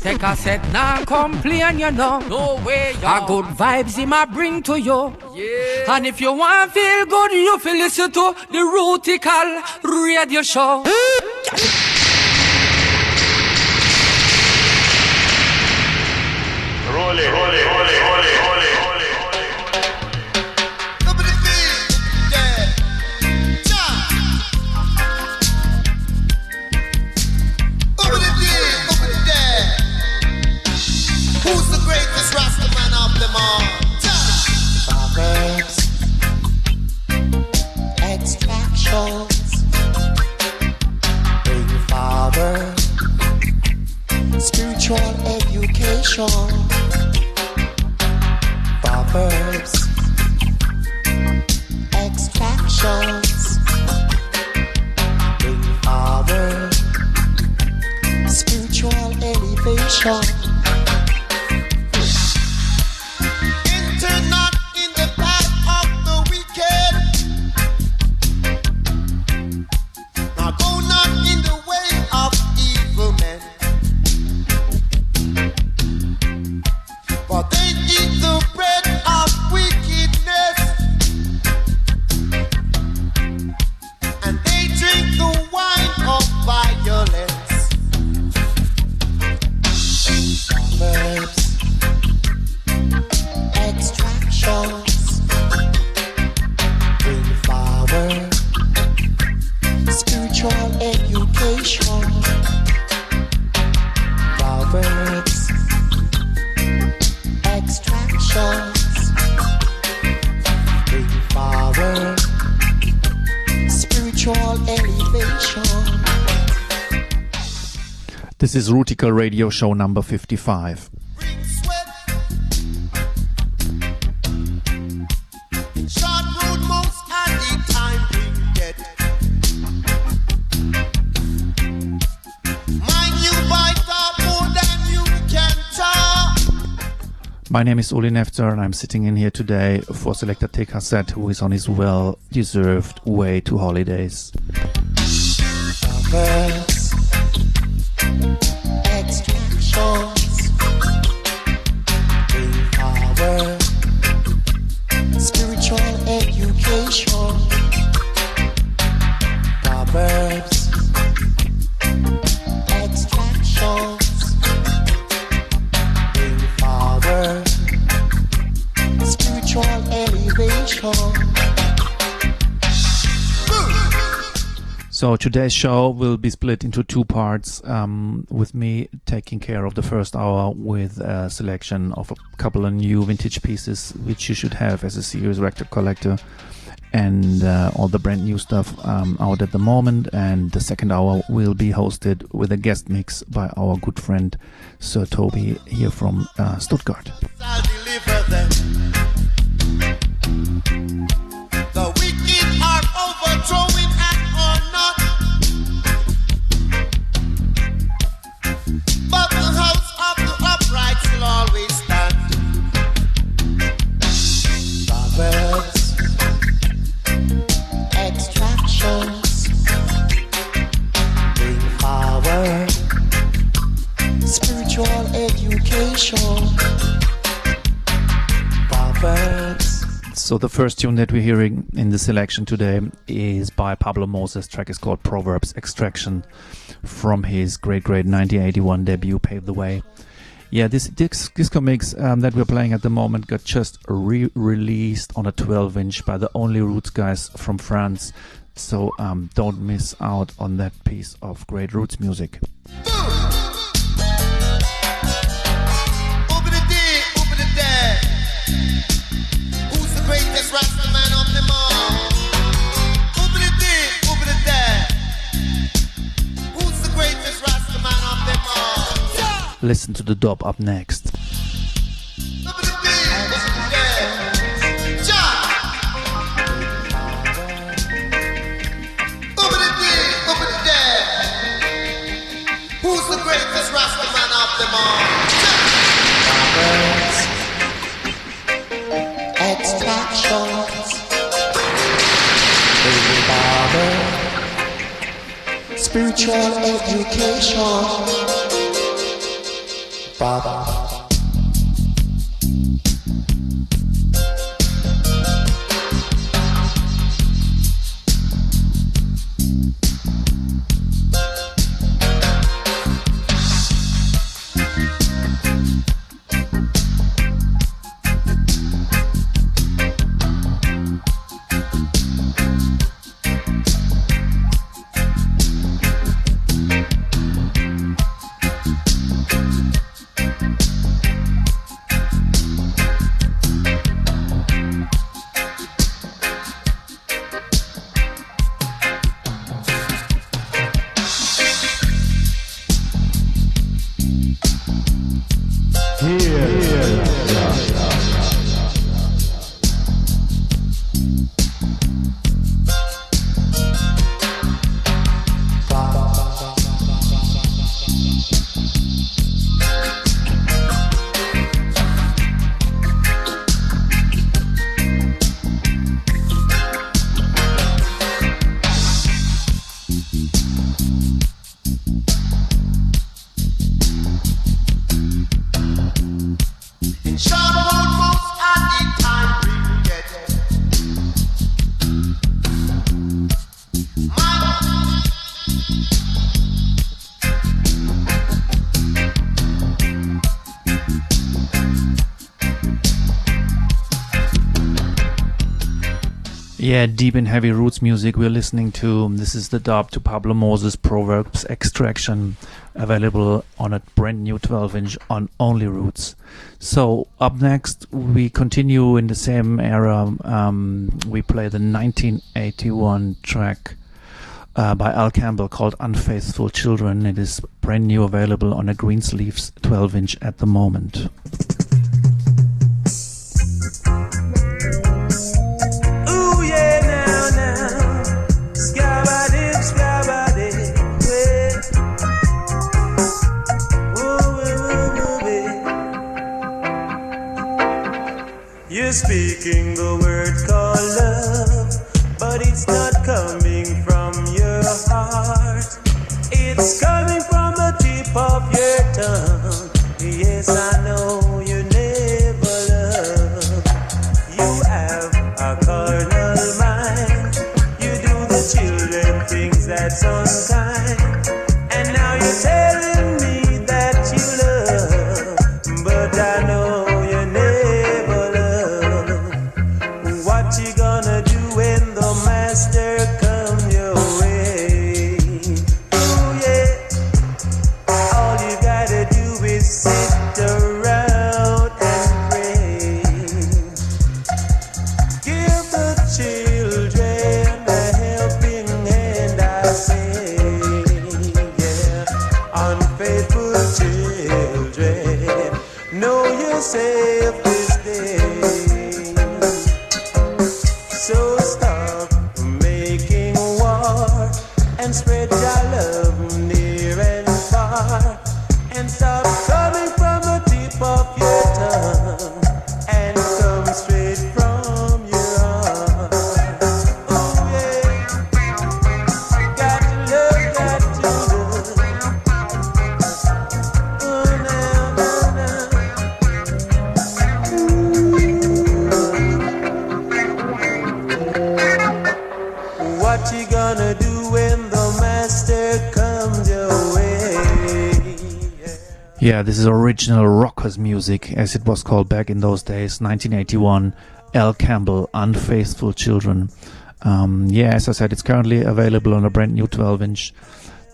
TKZ, nah complain, you know. No way, y'all. A good vibes him I bring to you. Yeah. And if you want feel good, you feel listen to the Rootical Radio Show. Roll it, roll it, roll it, roll it. Extractions, bring forward spiritual education. Proverbs, extractions, bring forward spiritual elevation. This is Rootical Radio Show number 55. My name is Uli Nefzer and I'm sitting in here today for Selector TKZ, who is on his well-deserved way to holidays. So today's show will be split into two parts, with me taking care of the first hour with a selection of a couple of new vintage pieces which you should have as a serious record collector, and all the brand new stuff out at the moment. And the second hour will be hosted with a guest mix by our good friend Sir Toby here from Stuttgart. I'll deliver them. The wicked are overthrowing and or not, but the house of the upright will always stand. Proverbs, extractions, bring power, spiritual education. Proverbs. So the first tune that we're hearing in the selection today is by Pablo Moses. Track is called Proverbs, Extraction, from his great 1981 debut, Pave the Way. Yeah, this disco mix that we're playing at the moment got just re-released on a 12-inch by the Only Roots guys from France. So don't miss out on that piece of great Roots music. Greatest Rasta man of them all. Who be the dad? Who's the greatest Rasta man of them all? Yeah. Listen to the dub up next. Who's the greatest Rasta man of them all? Yeah. Extractions, baby, bother, spiritual education. Baba. Yeah, deep and heavy roots music we're listening to. This is the dub to Pablo Moses Proverbs Extraction, available on a brand new 12-inch on Only Roots. So up next, we continue in the same era. We play the 1981 track by Al Campbell called Unfaithful Children. It is brand new, available on a Greensleeves 12-inch at the moment. Speaking the word called love, but it's not coming from your heart. It's coming from the tip of your tongue. Yes, I know you never love. You have a carnal mind. You do the children things that's unkind. And now you're telling me that you love, but I know this is original rockers music, as it was called back in those days. 1981, Al Campbell, Unfaithful Children. As I said, it's currently available on a brand new 12-inch.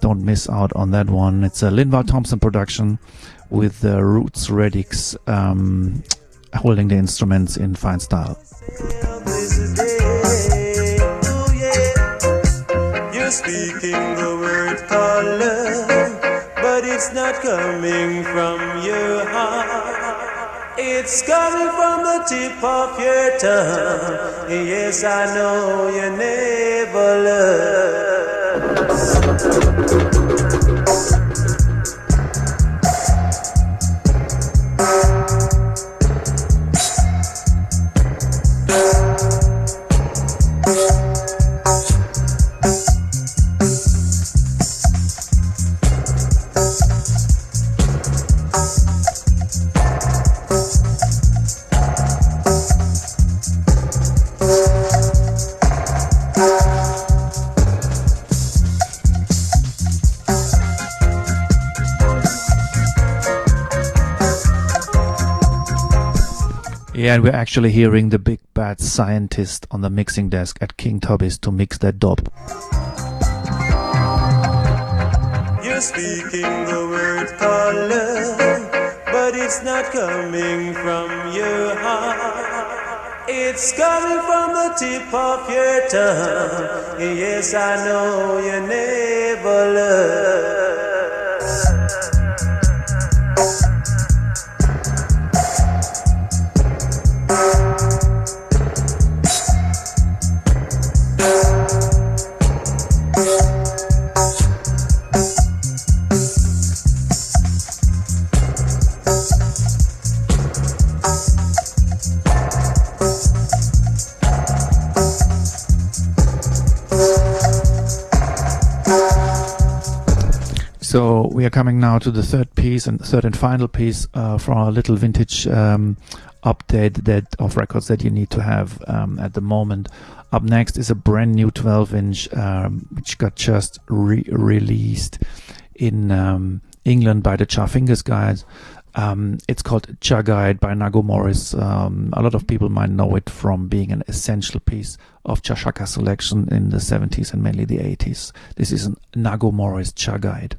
Don't miss out on that one. It's a Linval Thompson production with the Roots Reddicks holding the instruments in fine style. You're speaking the word color. It's not coming from your heart. It's coming from the tip of your tongue. Yes, I know you never love. Yeah, and we're actually hearing the big bad scientist on the mixing desk at King Tubby's to mix that dub. You're speaking the word color, but it's not coming from your heart. It's coming from the tip of your tongue. Yes, I know you never love. So we are coming now to the third piece and third and final piece for our little vintage update that of records that you need to have at the moment. Up next is a brand new 12-inch which got just released in England by the Charfingers guys. It's called Chagaid by Naggo Morris. A lot of people might know it from being an essential piece of Chashaka selection in the 70s and mainly the 80s. This is Naggo Morris Chagaid.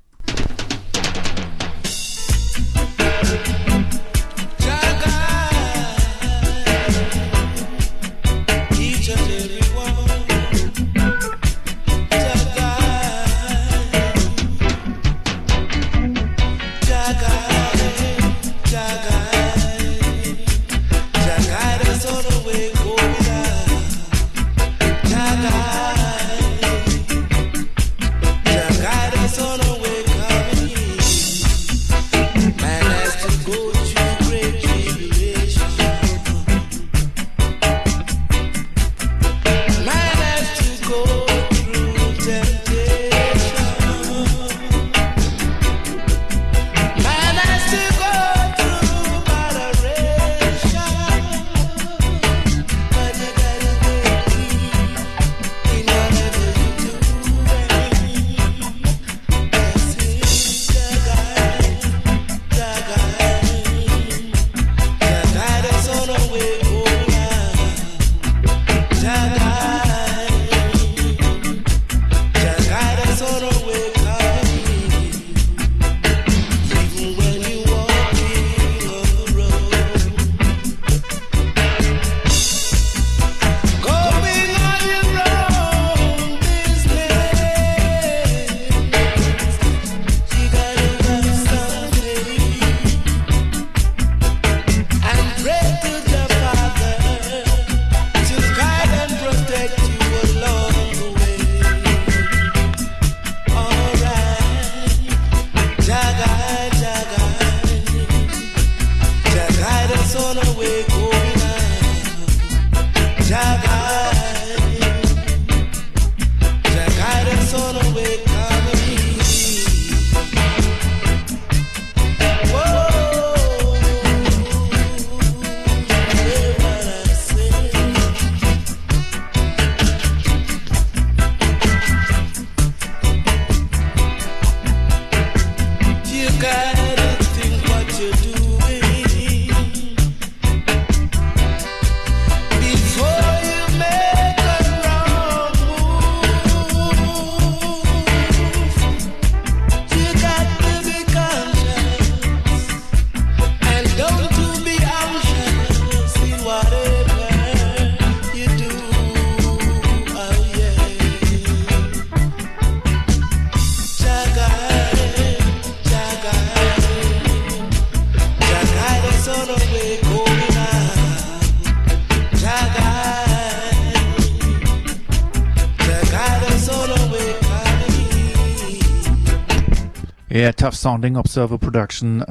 Sounding Observer production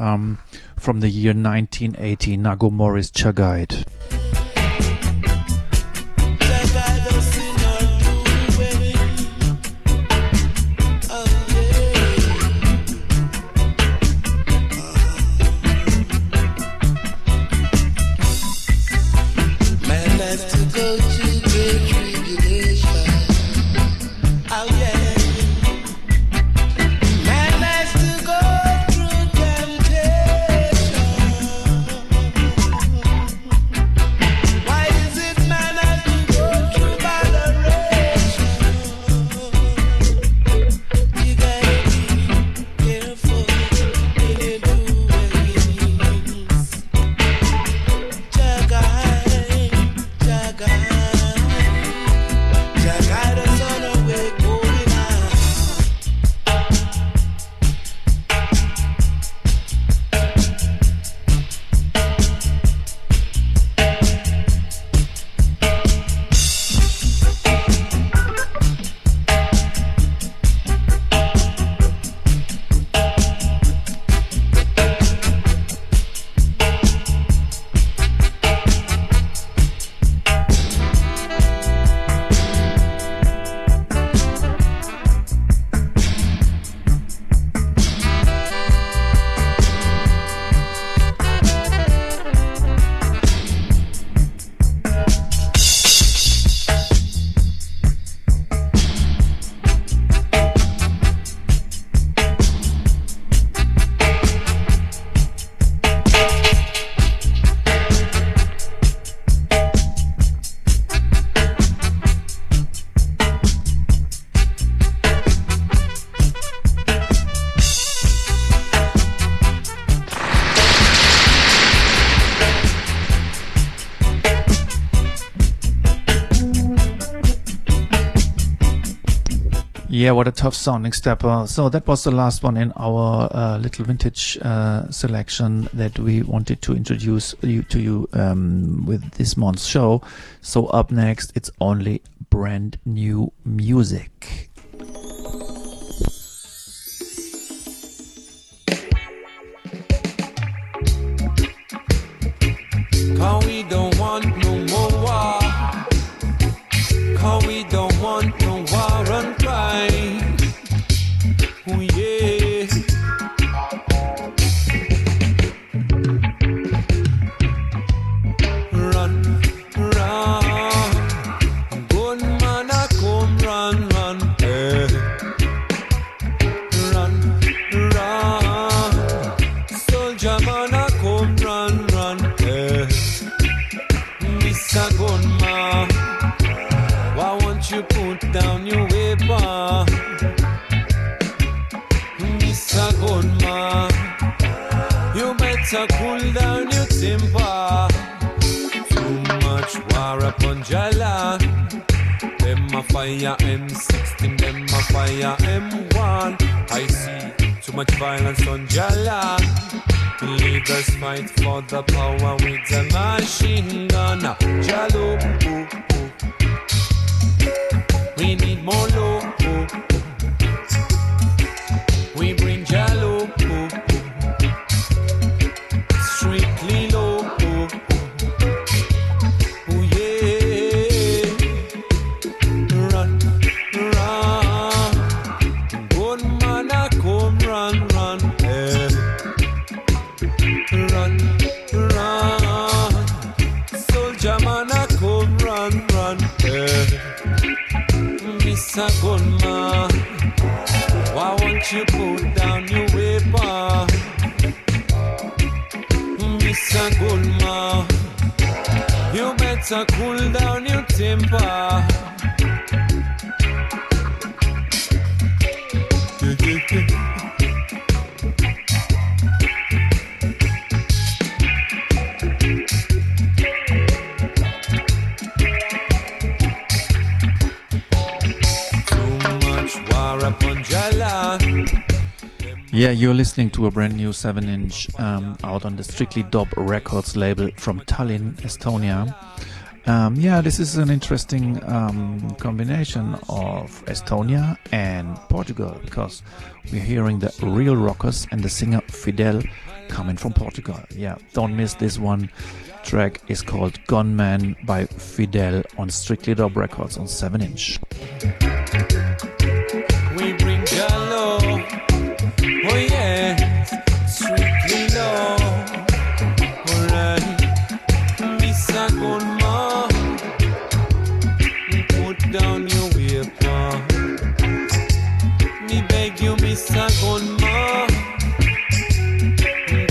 from the year 1980, Naggo Morris Chagaid. Yeah, what a tough sounding stepper. So that was the last one in our little vintage selection that we wanted to introduce to you with this month's show. So up next, it's only brand new music. Cause we don't want no more war. Cause we don't want no war and crime. Oh yeah. Run, run. Good man I come run, run. Run, run. Soldier man I come run, run. Mr. Gunman, why won't you put down your weapon? Mr. Gunman, you better cool down your temper. Too much war upon Jala. Them a fire M16, them a fire M1. I see too much violence on Jala. Leaders fight for the power with the machine gun. Jalo, oh, oh. We need more low. Oh, oh. We bring Jalo, oh, oh. Strictly low. Oh, oh. Oh yeah, run, run. Good man, I come run, run. Yeah. Run, run, soldier man I come run, run, Mr. Gunman, why won't you put down your weapon? Mr. Gunman, you better cool down your temper. Yeah, you're listening to a brand new 7-inch out on the Strictly Dub Records label from Tallinn, Estonia. Yeah, this is an interesting combination of Estonia and Portugal, because we're hearing the real rockers and the singer Fidel coming from Portugal. Yeah, don't miss this one. Track is called Gunman by Fidel on Strictly Dub Records on 7-inch. We bring Jalo, oh yeah, strictly low, alright, Mr. Gunman, put down your weapon, me beg you Mr. Gunman,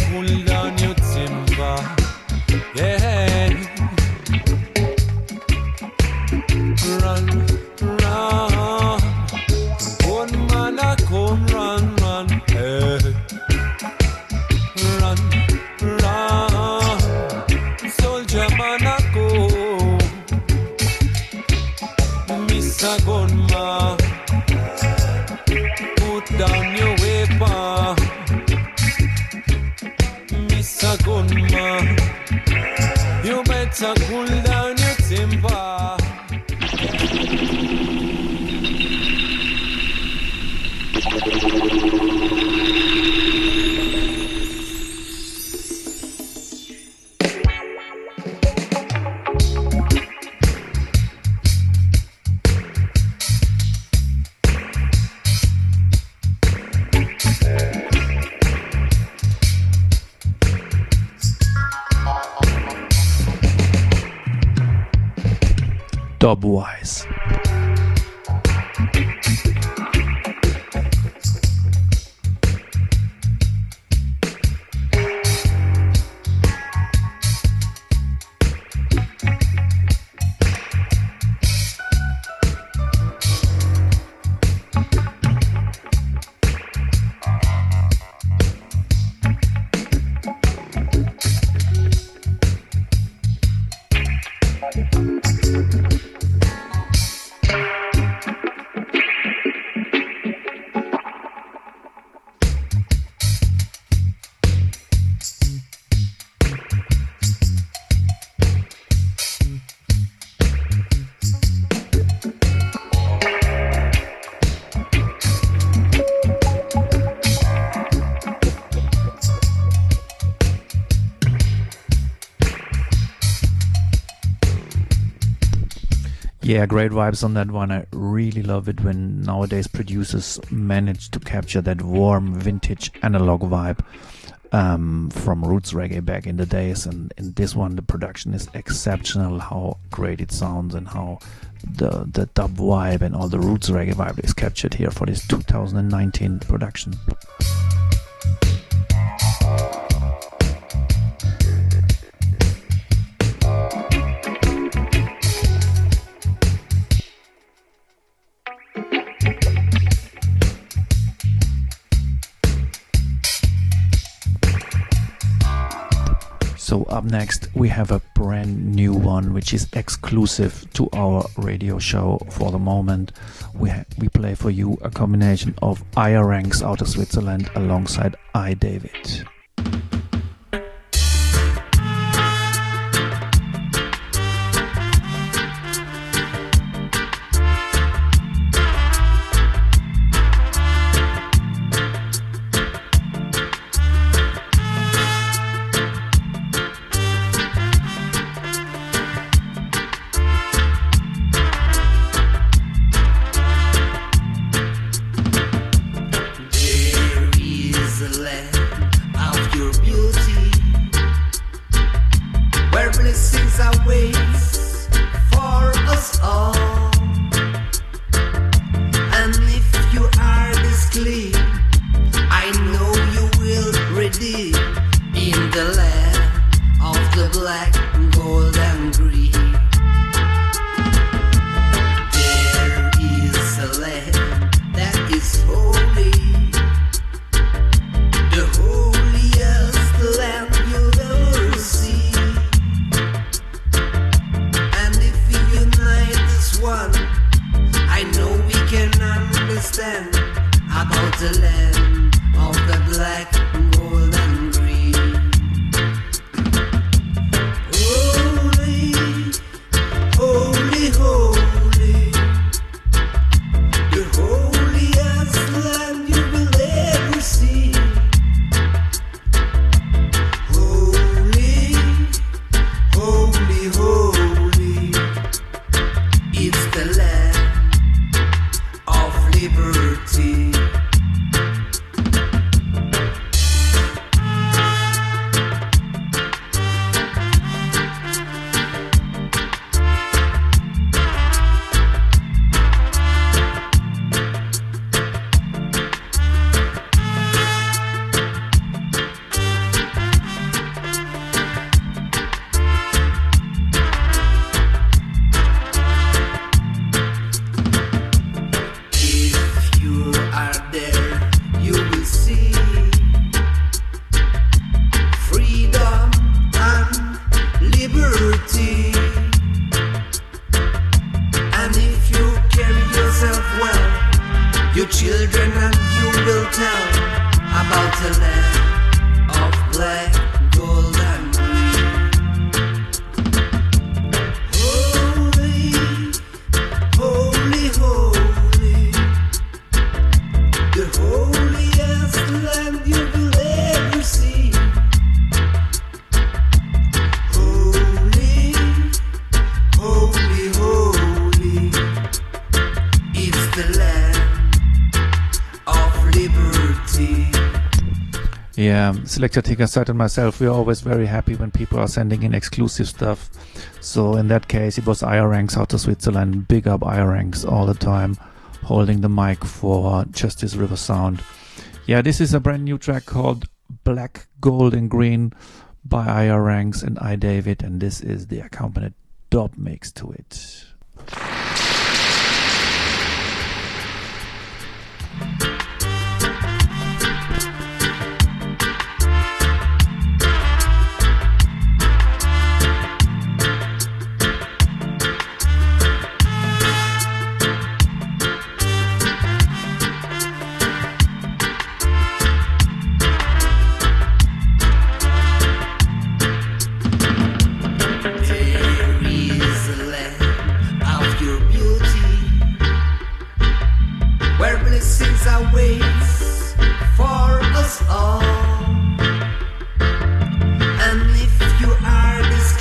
pull down your timber, yeah, run, run. Come run, run, hey. Run, run, soldier man I go. Mr. Gunman, put down your weapon. Mr. Gunman, you better cool down your timber. Dubwise. Yeah, great vibes on that one. I really love it when nowadays producers manage to capture that warm vintage analog vibe from Roots Reggae back in the days, and in this one the production is exceptional, how great it sounds and how the dub vibe and all the Roots Reggae vibe is captured here for this 2019 production. So up next we have a brand new one which is exclusive to our radio show for the moment. We play for you a combination of Iyah Ranks out of Switzerland alongside I-David. Selector TKZ and myself, we are always very happy when people are sending in exclusive stuff. So in that case, it was Iyah Ranks out of Switzerland. Big up Iyah Ranks all the time, holding the mic for Justice River Sound. Yeah, this is a brand new track called Black, Gold and Green by Iyah Ranks and I-David, and this is the accompanied dub mix to it.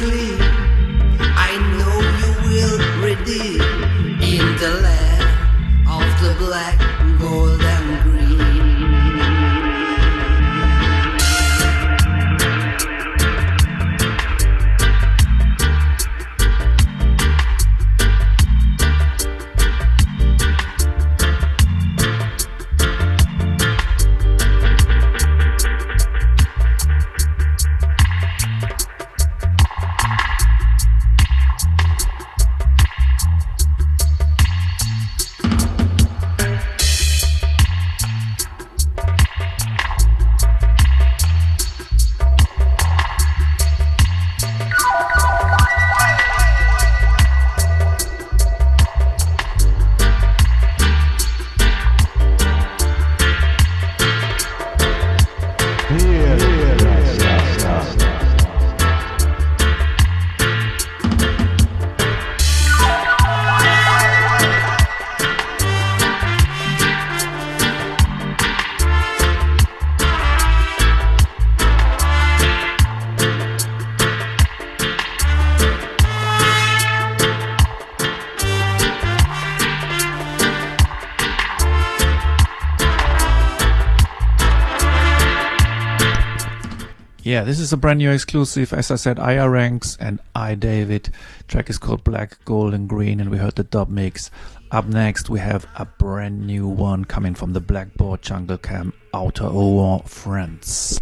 I know you will redeem black, gold and yeah, this is a brand new exclusive, as I said, Iyah Ranks and I-David. Track is called Black, Gold and Green, and we heard the dub mix. Up next we have a brand new one coming from the Blackboard Jungle Camp, Outer Owen, France.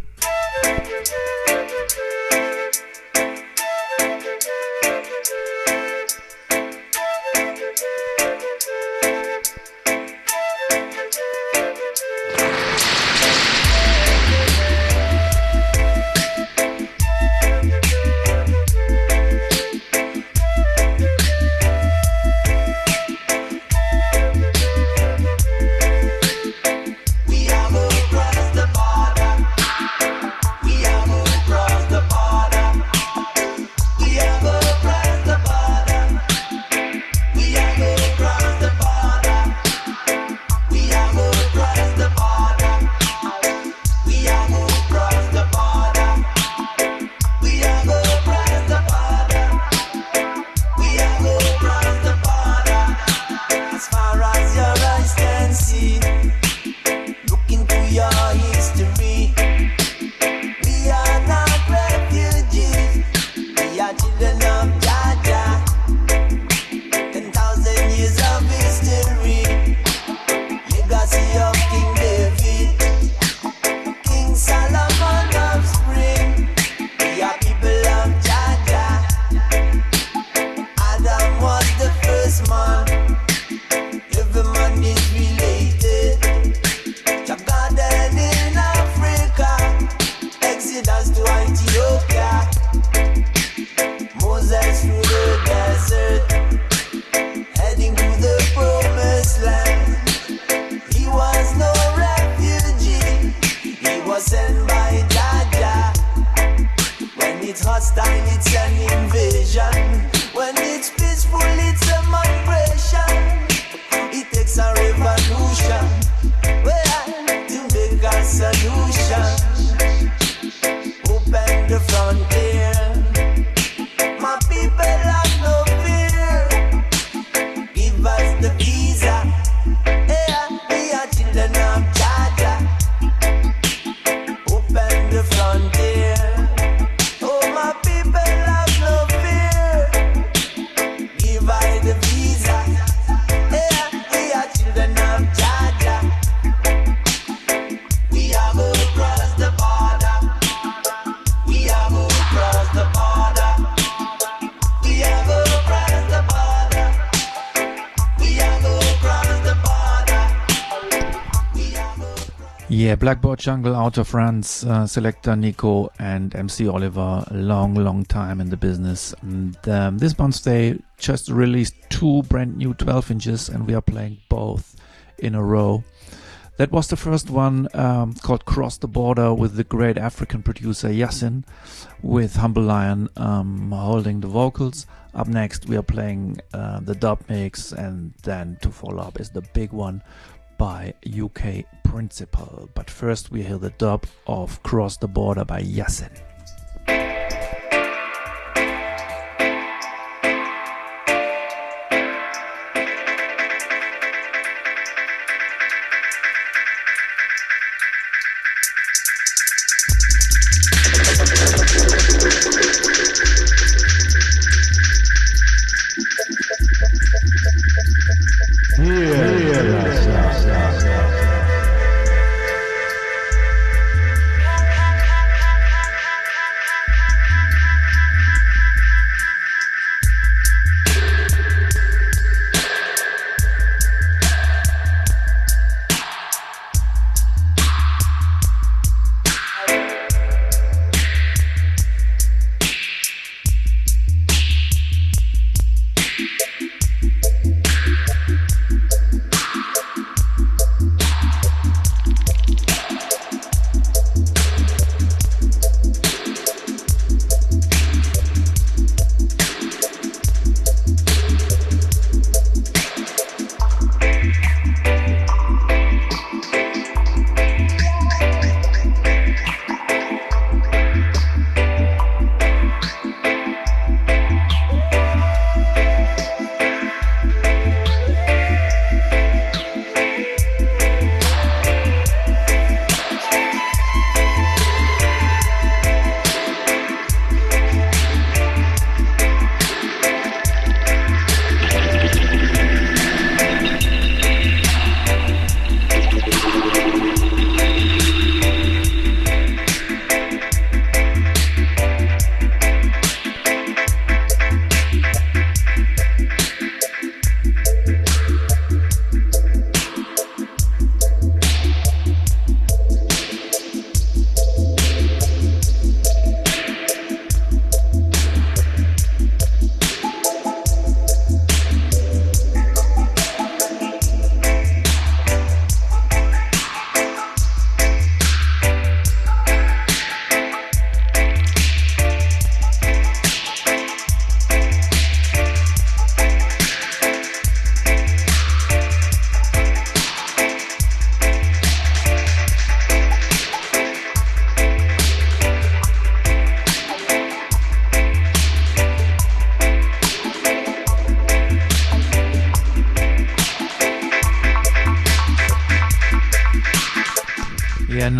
Blackboard Jungle out of France, Selector Nico and MC Oliver, long time in the business. And this month they just released two brand new 12 inches and we are playing both in a row. That was the first one called Cross the Border with the great African producer Yassin, with Humble Lion holding the vocals. Up next we are playing the dub mix, and then to follow up is the big one by UK Principal. But first we hear the dub of Cross the Border by Yassin.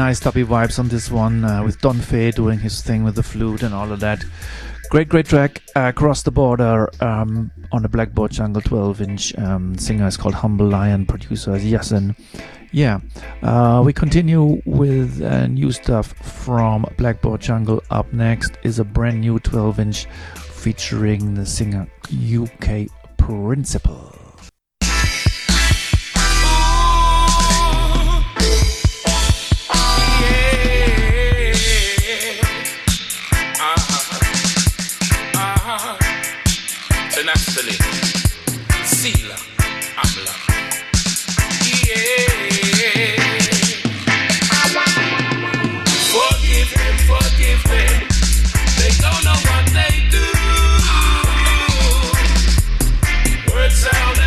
Nice dubby vibes on this one with Don Faye doing his thing with the flute and all of that. Great track. Across the Border on the Blackboard Jungle 12-inch. Singer is called Humble Lion, producer is Yassin. Yeah, we continue with new stuff from Blackboard Jungle. Up next is a brand new 12-inch featuring the singer UK Principal. Sound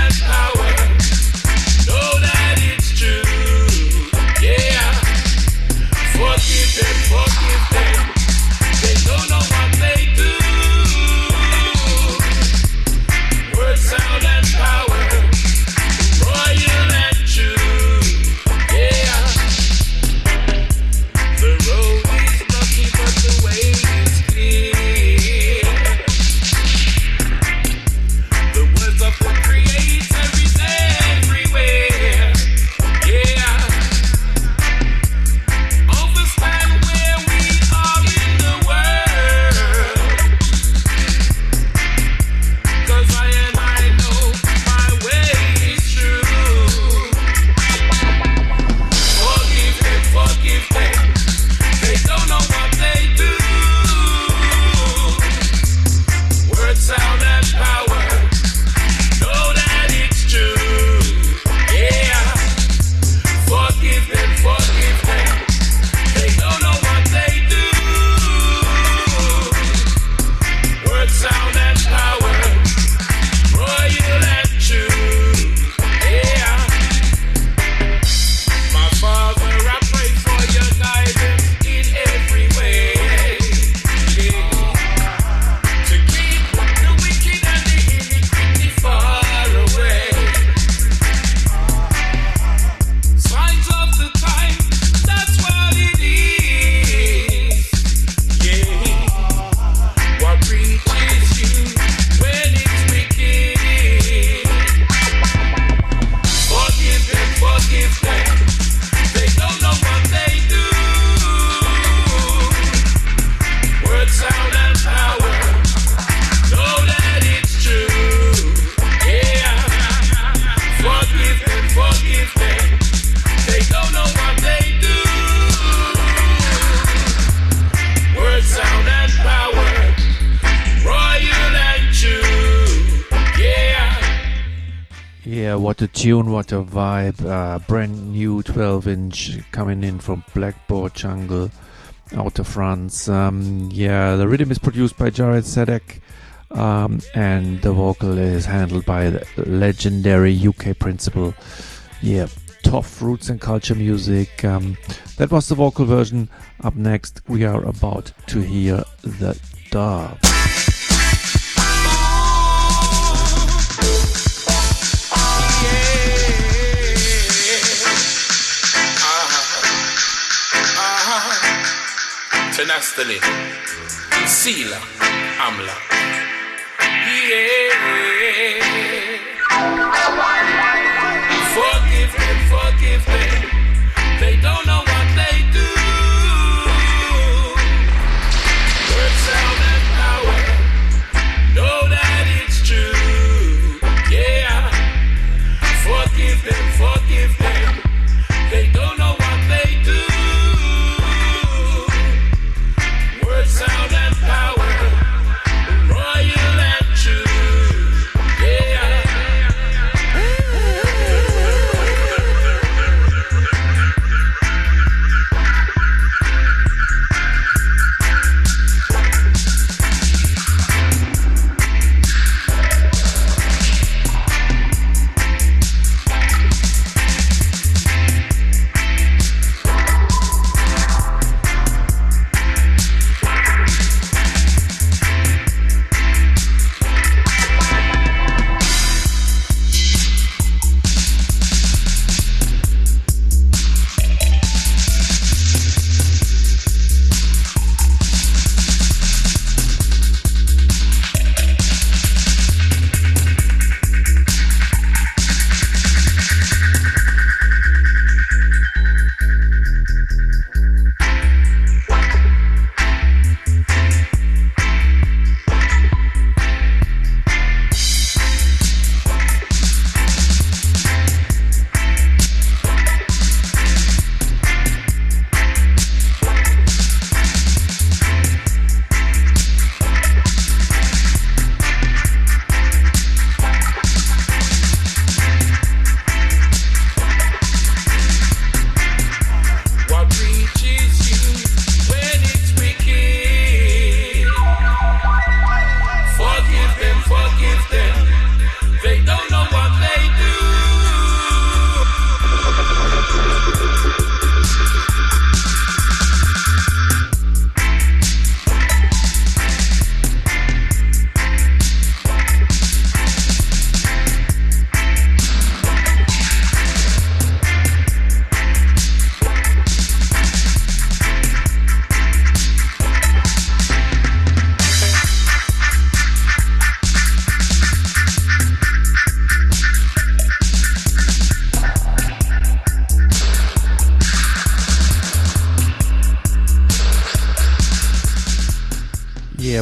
What a tune, what a vibe. Brand new 12-inch coming in from Blackboard Jungle out of France. The rhythm is produced by Yared Zedek, and the vocal is handled by the legendary UK Principal. Yeah, tough roots and culture music. That was the vocal version. Up next, we are about to hear the dub. Tenacity, Sila, Amla. Yeah. Forgive them, they don't know what they do. Word, sound, and power, know that it's true. Yeah. Forgive them, they don't know what they do. Sound and power, royal and true. Yeah.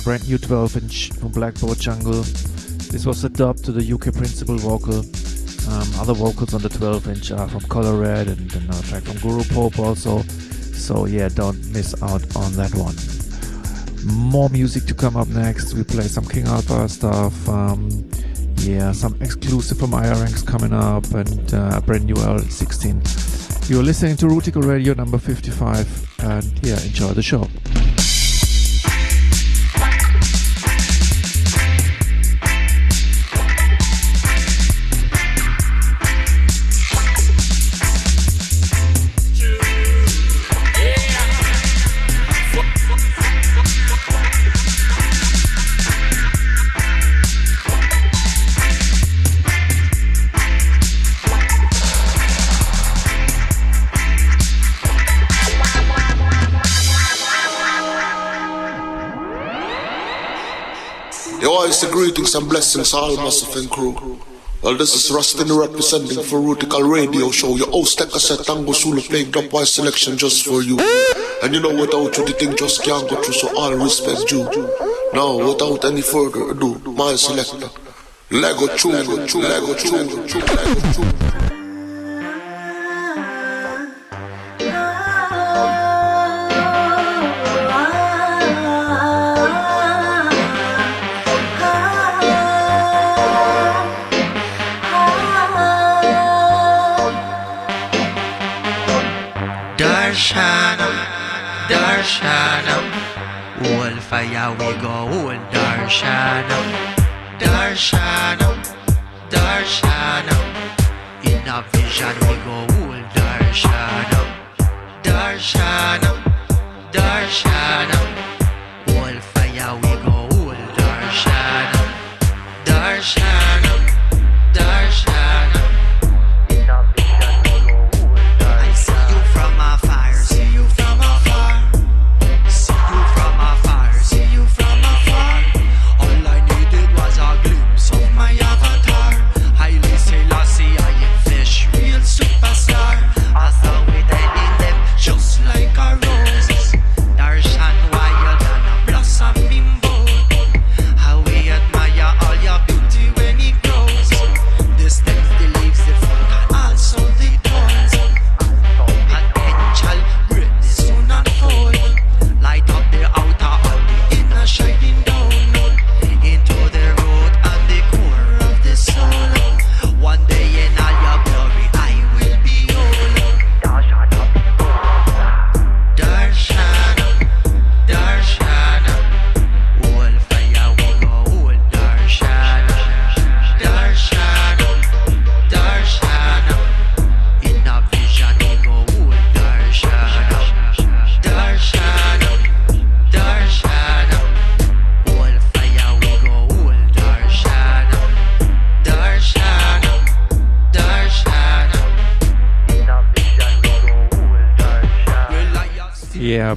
Brand new 12-inch from Blackboard Jungle. This was a dub to the UK Principal vocal. Other vocals on the 12-inch are from Color Red and another track from Guru Pope also. So yeah, don't miss out on that one. More music to come up next. We play some King Alpha stuff. Some exclusive from Iyah Ranks coming up, and a brand new L16. You're listening to Rootical Radio number 55, and yeah, enjoy the show. Greetings and blessings to all Massive crew. Well, this is Rustin representing for Rootical Radio Show. Your host TKZ Tango Zulu playing up my selection just for you. And you know, without you the thing just can't go through, so all respect due. Now, without any further ado, my selector, Lego Chungo. Darshanam, Darshanam. Wolfaya we go and Darshanam, Darshanam, Darshanam. In a vision we go and Darshanam, Darshanam, Darshanam. Wolfaya we go and Darshanam, Darshanam, Darshanam.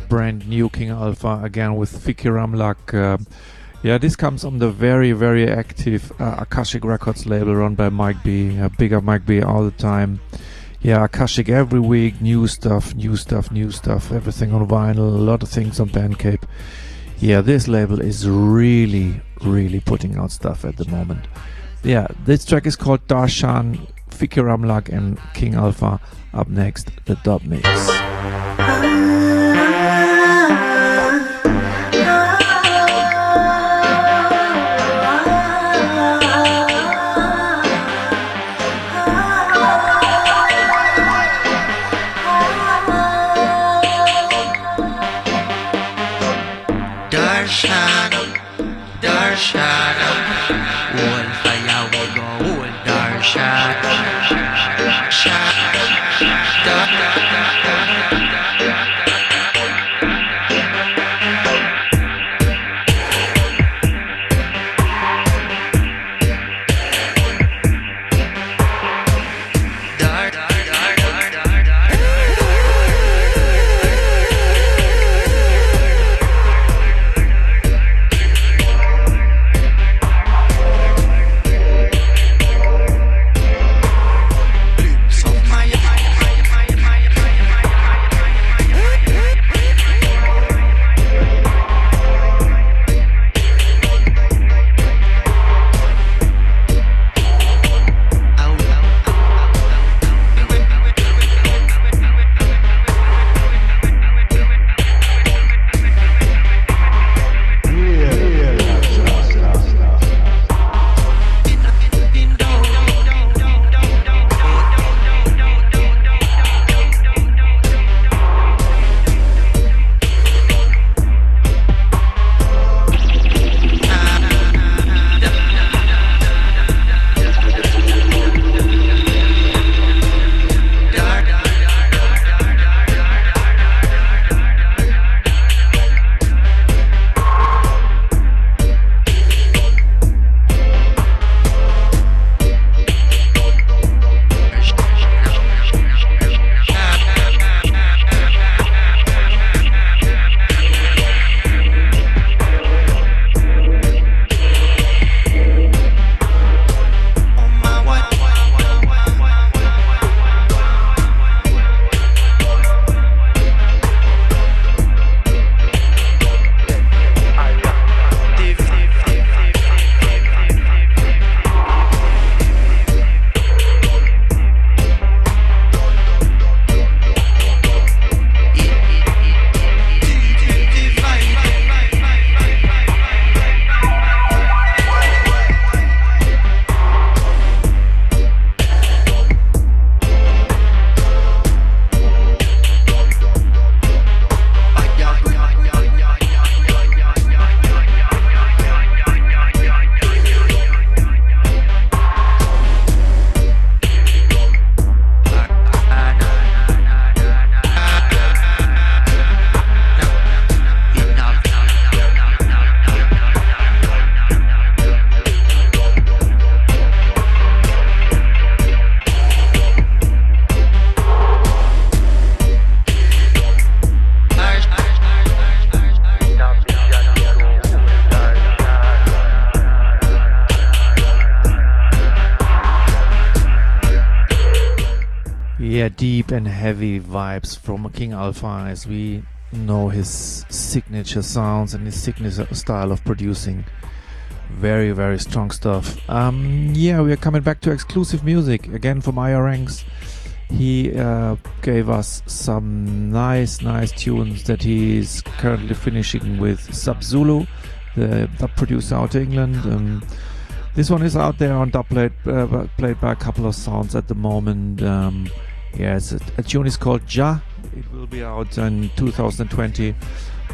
Brand new King Alpha again with Fikir Amlak. This comes on the very, very active Akashic Records label run by Mike B. Big up Mike B all the time. Yeah, Akashic every week, new stuff, everything on vinyl, a lot of things on Bandcamp. Yeah, this label is really, really putting out stuff at the moment. Yeah, this track is called Darshan, Fikir Amlak and King Alpha. Up next, the Dub Mix. Yeah, deep and heavy vibes from King Alpha, as we know his signature sounds and his signature style of producing. Very, very strong stuff. Yeah, we are coming back to exclusive music again from Iyah Ranks. He gave us some nice tunes that he's currently finishing with Subzulu, the dub producer out of England. This one is out there on dub, played by a couple of sounds at the moment. Yes, a tune is called Ja. It will be out in 2020.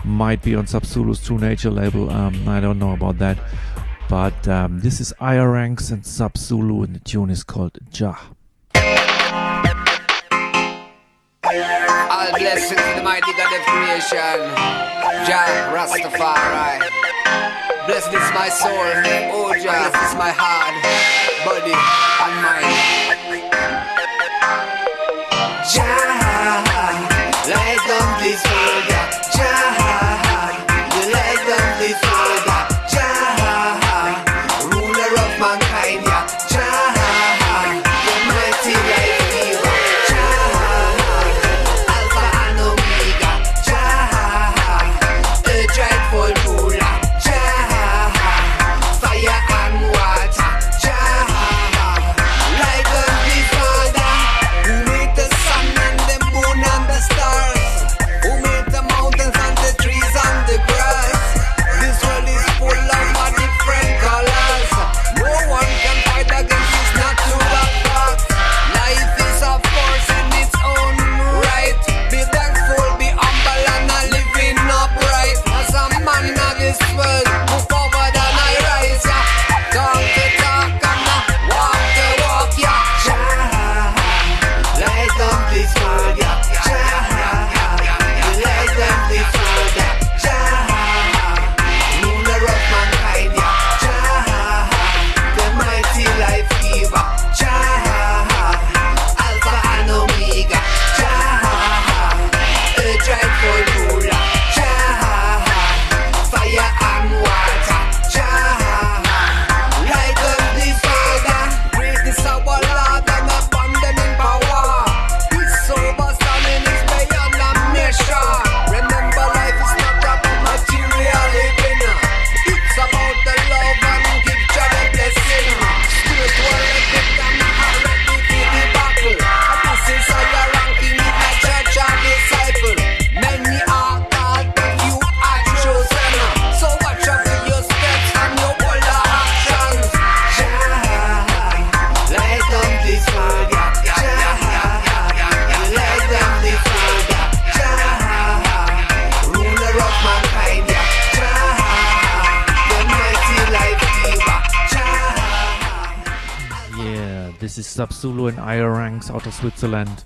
Might be on Subzulu's True Nature label. I don't know about that. But this is Iyah Ranks and Subzulu, and the tune is called Ja. All blessings to the mighty God of creation, Jah Rastafari. Bless this my soul, oh Jah, bless this my heart, body and mind. Jah, light up this world, Jah, you light up this world, Jah, ruler of mankind, yeah. Jah, the mighty light giver, Jah, Alpha and Omega, Jah, the dreadful ruler, Jah, fire and water, Jah, light up this world, who made the sun and the moon and the stars? Subzulu and Iyah Ranks out of Switzerland.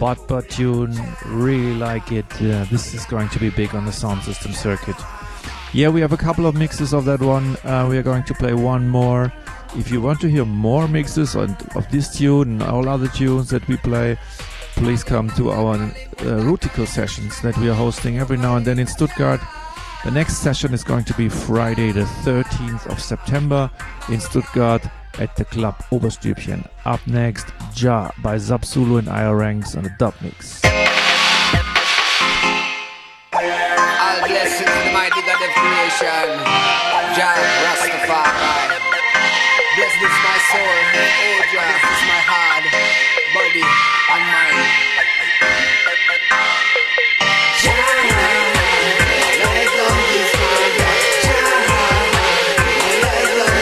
But tune, really like it. This is going to be big on the sound system circuit. Yeah, we have a couple of mixes of that one. We are going to play one more. If you want to hear more mixes of this tune and all other tunes that we play, please come to our Rootical sessions that we are hosting every now and then in Stuttgart. The next session is going to be Friday the 13th of September in Stuttgart at the Club Oberstübchen. Up next, Ja by Subzulu and Iyah Ranks on a dub mix. All blessings to the mighty God of creation, Jah Rastafari. Bless this my soul, oh Jah, bless this my heart, body and mind. Jah, light up this world, Jah, light up this world.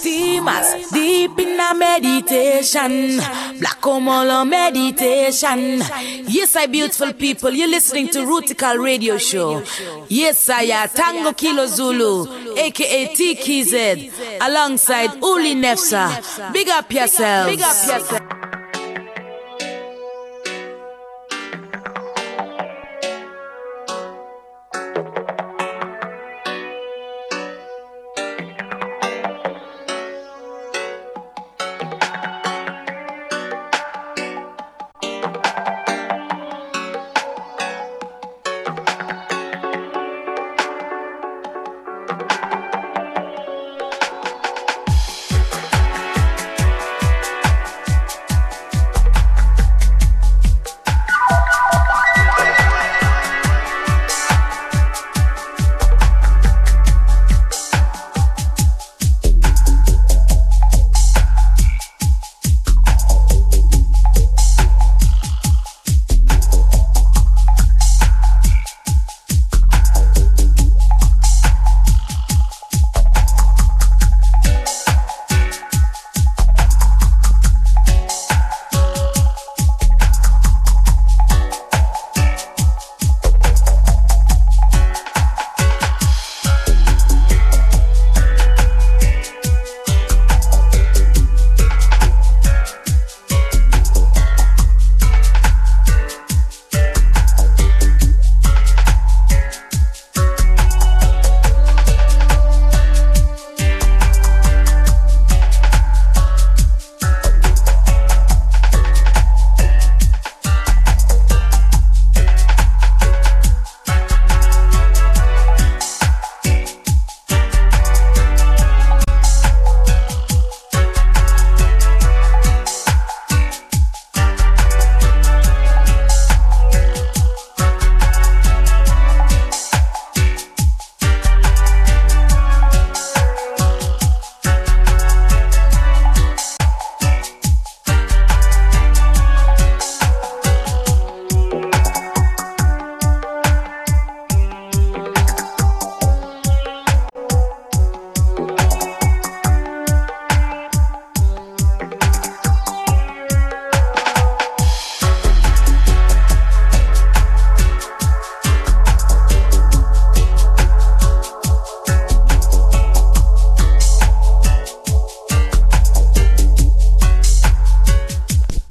Steamers, deep in a meditation. Black Omolo meditation. Yes, I beautiful people, you're listening to Rootical Radio Show. Yes, I am Tango Kilo Zulu, aka TKZ, alongside Uli Nefzer. Big up yourselves. Big up yourselves.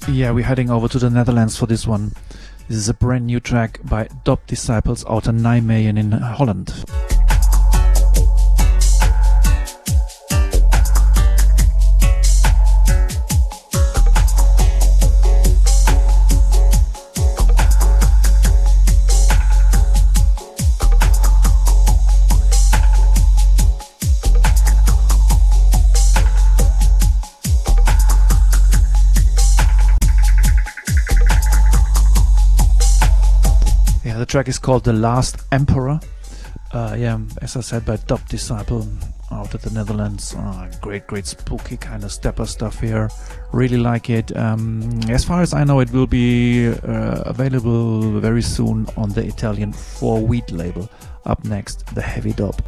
Yeah, we're heading over to the Netherlands for this one. This is a brand new track by Dub Disciples out of Nijmegen in Holland. The track is called The Last Emperor, as I said, by Dub Disciple out of the Netherlands. Great spooky kind of stepper stuff here, really like it. As far as I know, it will be available very soon on the Italian 4Wheat label. Up next, The Heavy Dub.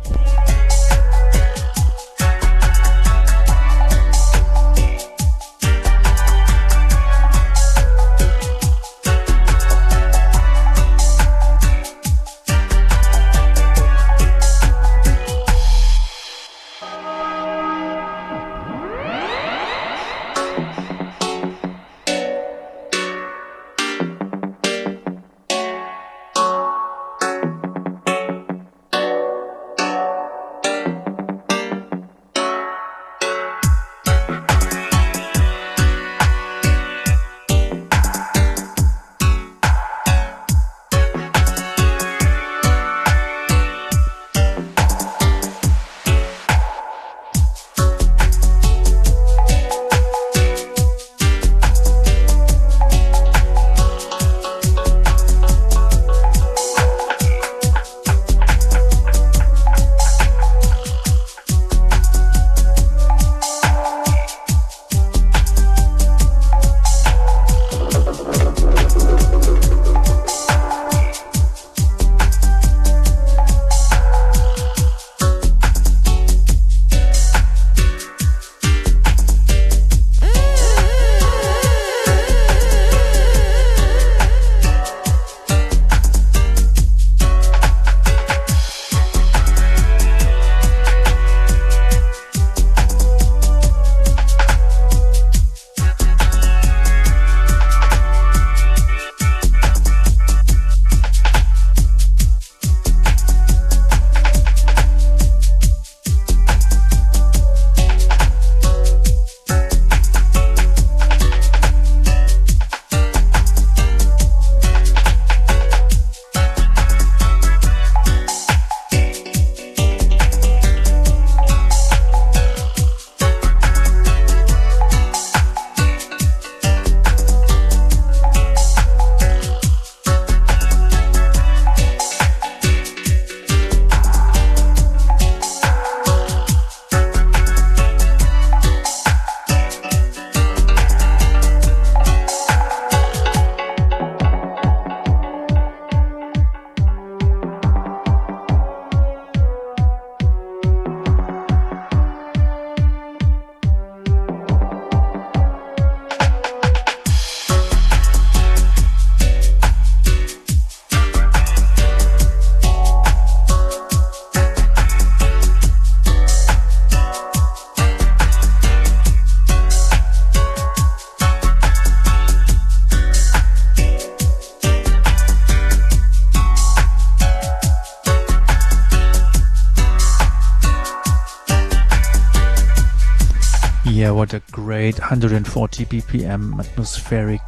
yeah, what a great 140 BPM atmospheric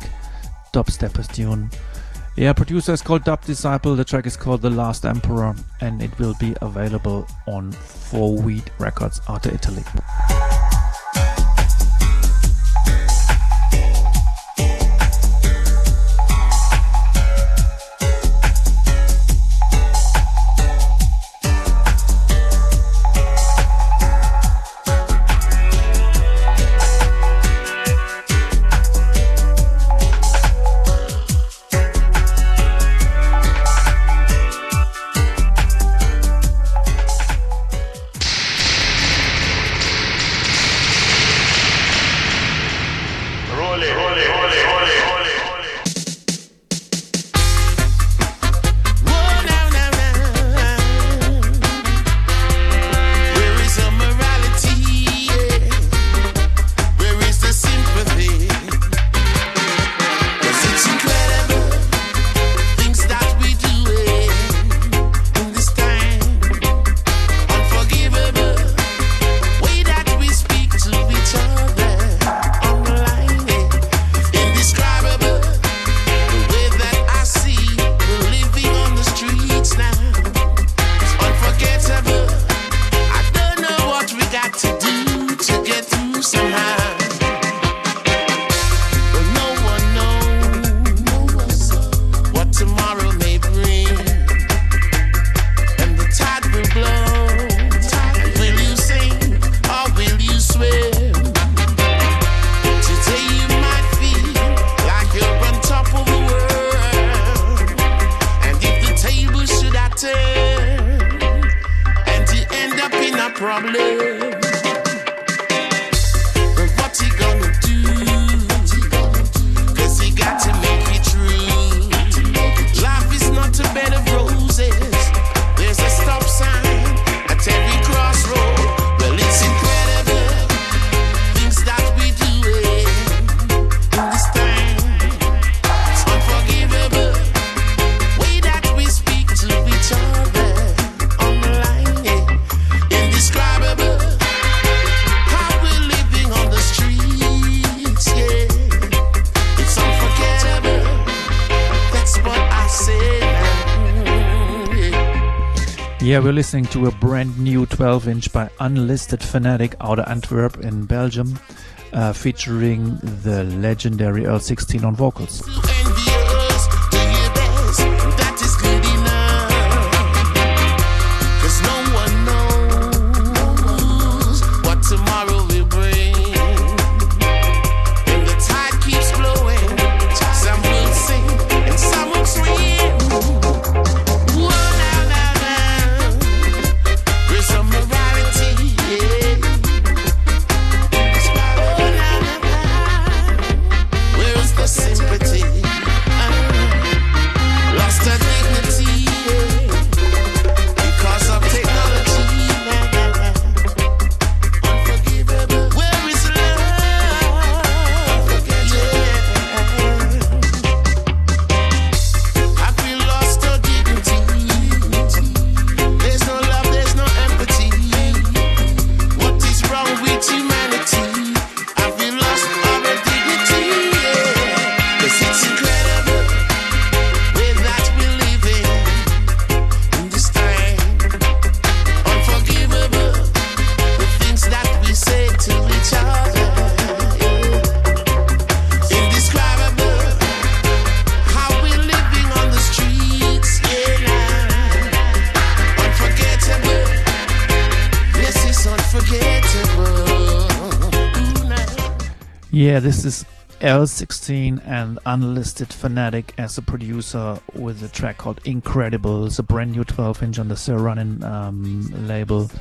dubstepper tune. Yeah, producer is called Dub Disciple, the track is called The Last Emperor, and it will be available on 4Weed Records out of Italy. Yeah, we're listening to a brand new 12-inch by Unlisted Fanatic out of Antwerp in Belgium, featuring the legendary Earl 16 on vocals. Yeah, this is L16 and Unlisted Fanatic as a producer with a track called Incredible. It's a brand new 12-inch on the Sir Running label.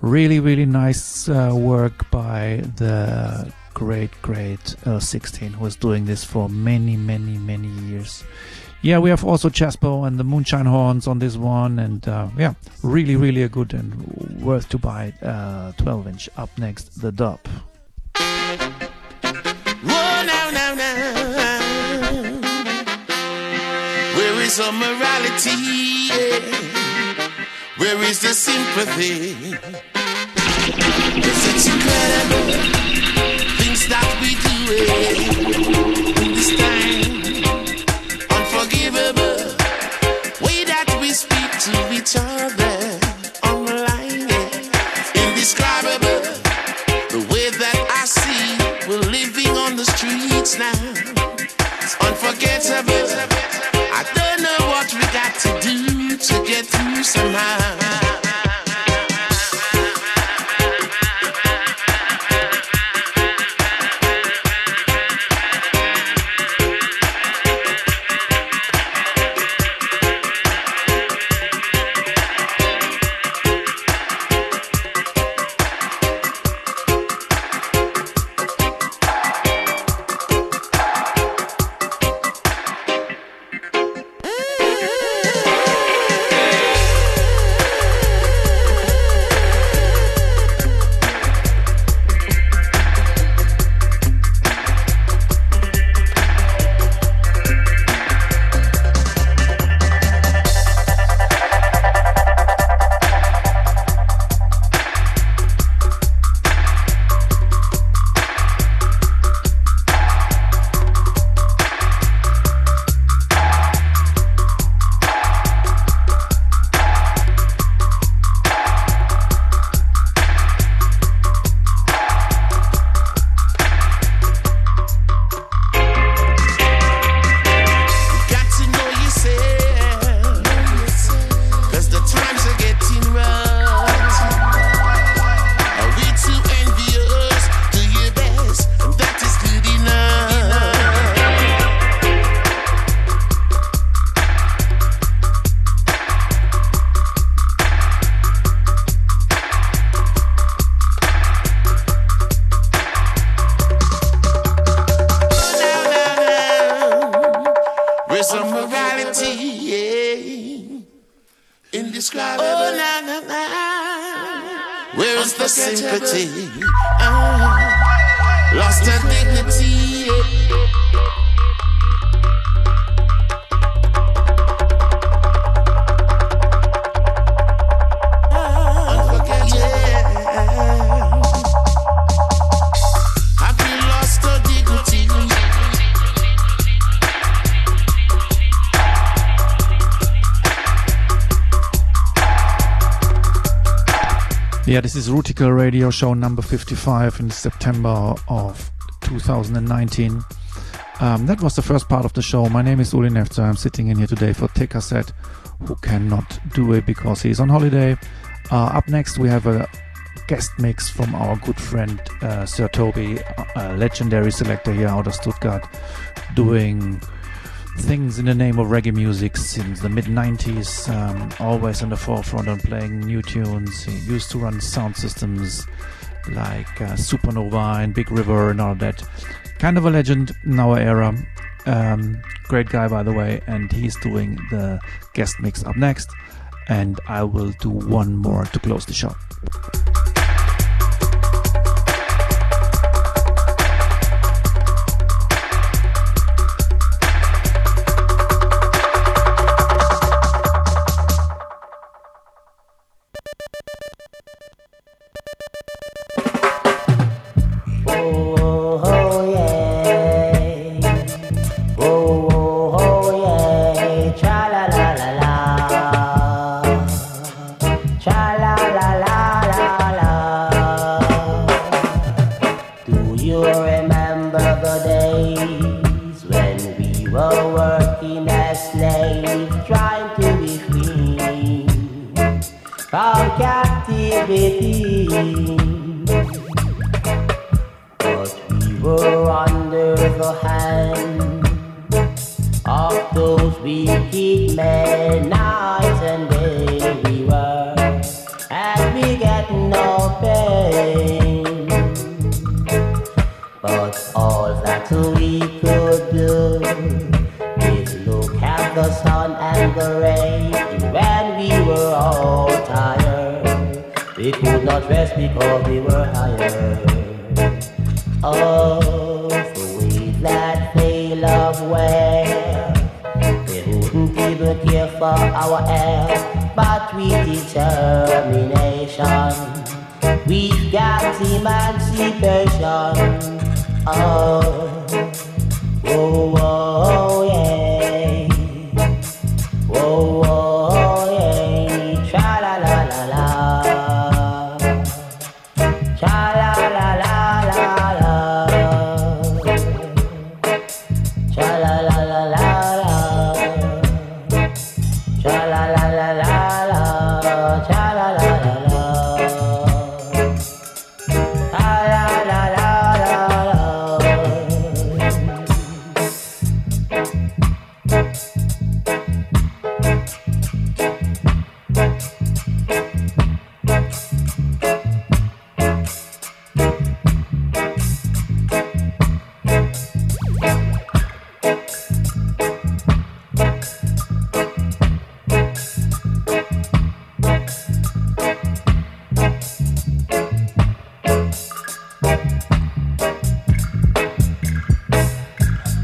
Really, really nice work by the great L16, who is doing this for many years. Yeah, we have also Chespo and the Moonshine Horns on this one, and yeah, really a good and worth to buy 12-inch. Up next, The Dub. Where is our morality? Yeah. Where is the sympathy? Cause it's incredible. now. It's unforgettable. I don't know what we got to do to get through somehow. Yeah, this is Rootical Radio Show number 55 in September of 2019. That was the first part of the show. My name is Uli Nefzer. I'm sitting in here today for TKZ, who cannot do it because he's on holiday. Up next, we have a guest mix from our good friend Sir Toby, a legendary selector here out of Stuttgart, doing things in the name of reggae music since the mid-90s, always in the forefront on playing new tunes. He used to run sound systems like Supernova and Big River and all that. Kind of a legend in our era. Great guy, by the way, and he's doing the guest mix up next, and I will do one more to close the show.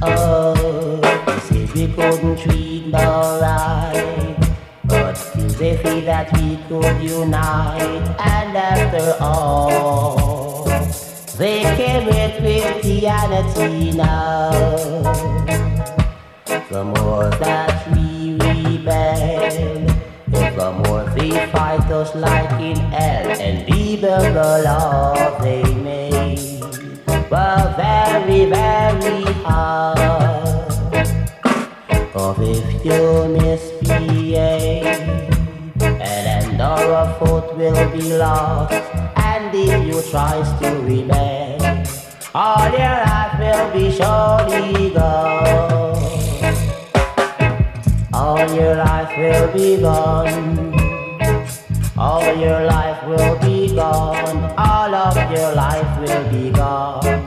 Oh, says we couldn't treat no right, but still they feel that we could unite. And after all, they came with Christianity now. The more that we rebel, the more they fight us like in hell. And be the law they made were very, very hard. Of if you misbehave, an end or a foot will be lost. And if you try to remain, all your life will be surely gone. All your life will be gone. All your life will be gone. All of your life will be gone.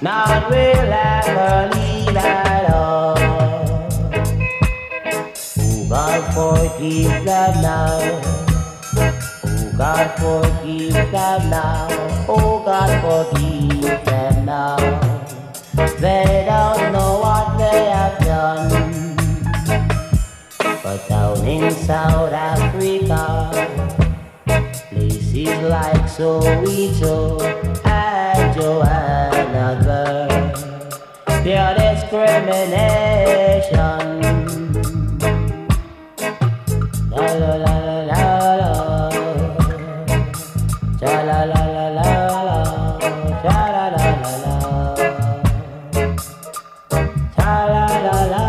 None will ever leave at all. Oh God, forgive them now. Oh God, forgive them now. Oh God, forgive them now. They don't know what they have done. But down in South Africa, places like Soweto and Johannesburg, pure discrimination. La la la la la, cha la la la la la, cha la la la la, cha la la la.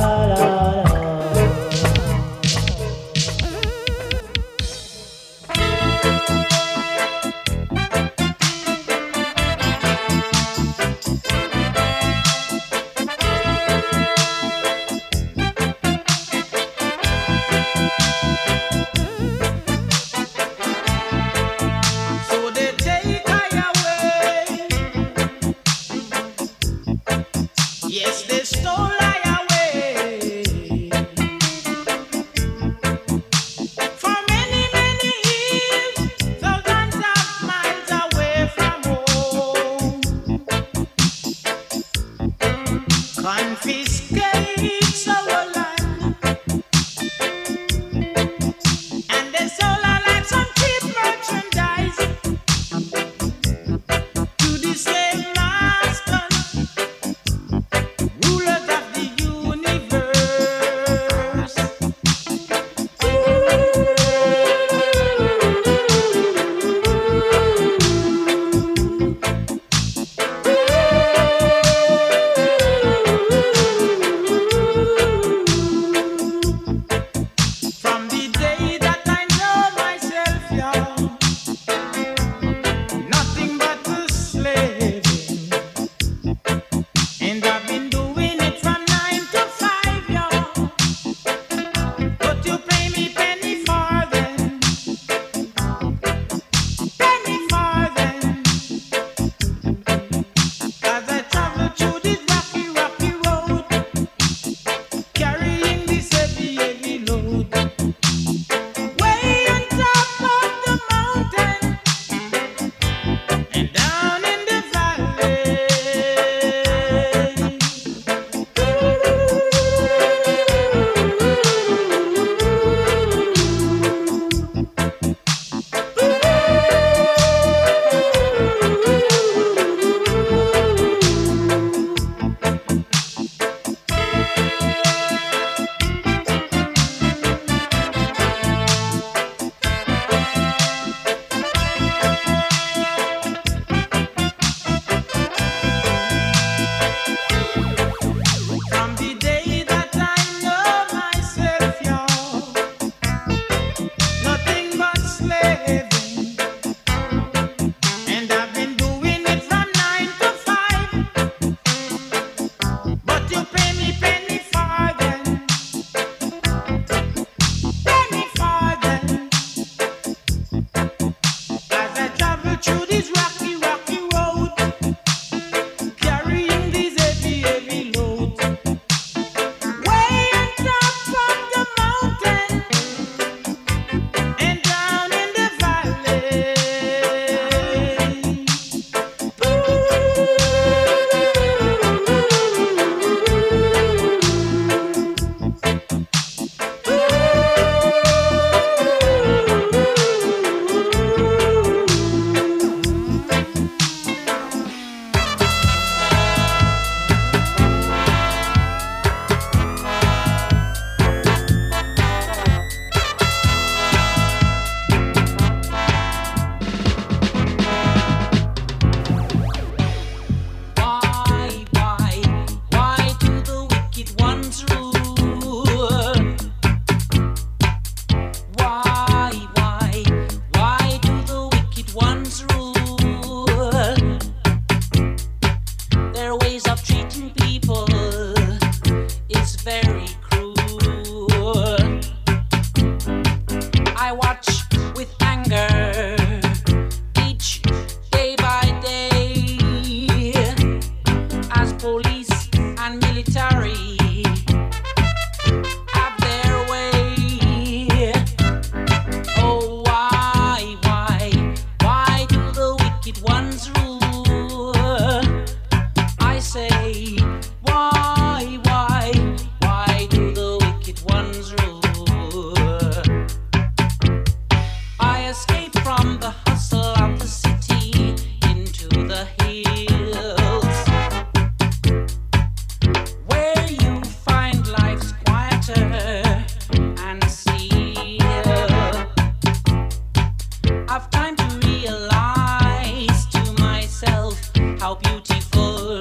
how beautiful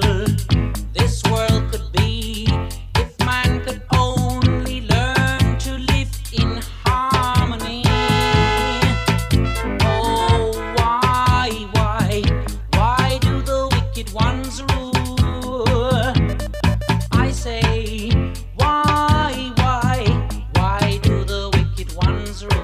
this world could be if man could only learn to live in harmony. Oh, why do the wicked ones rule? I say, why do the wicked ones rule?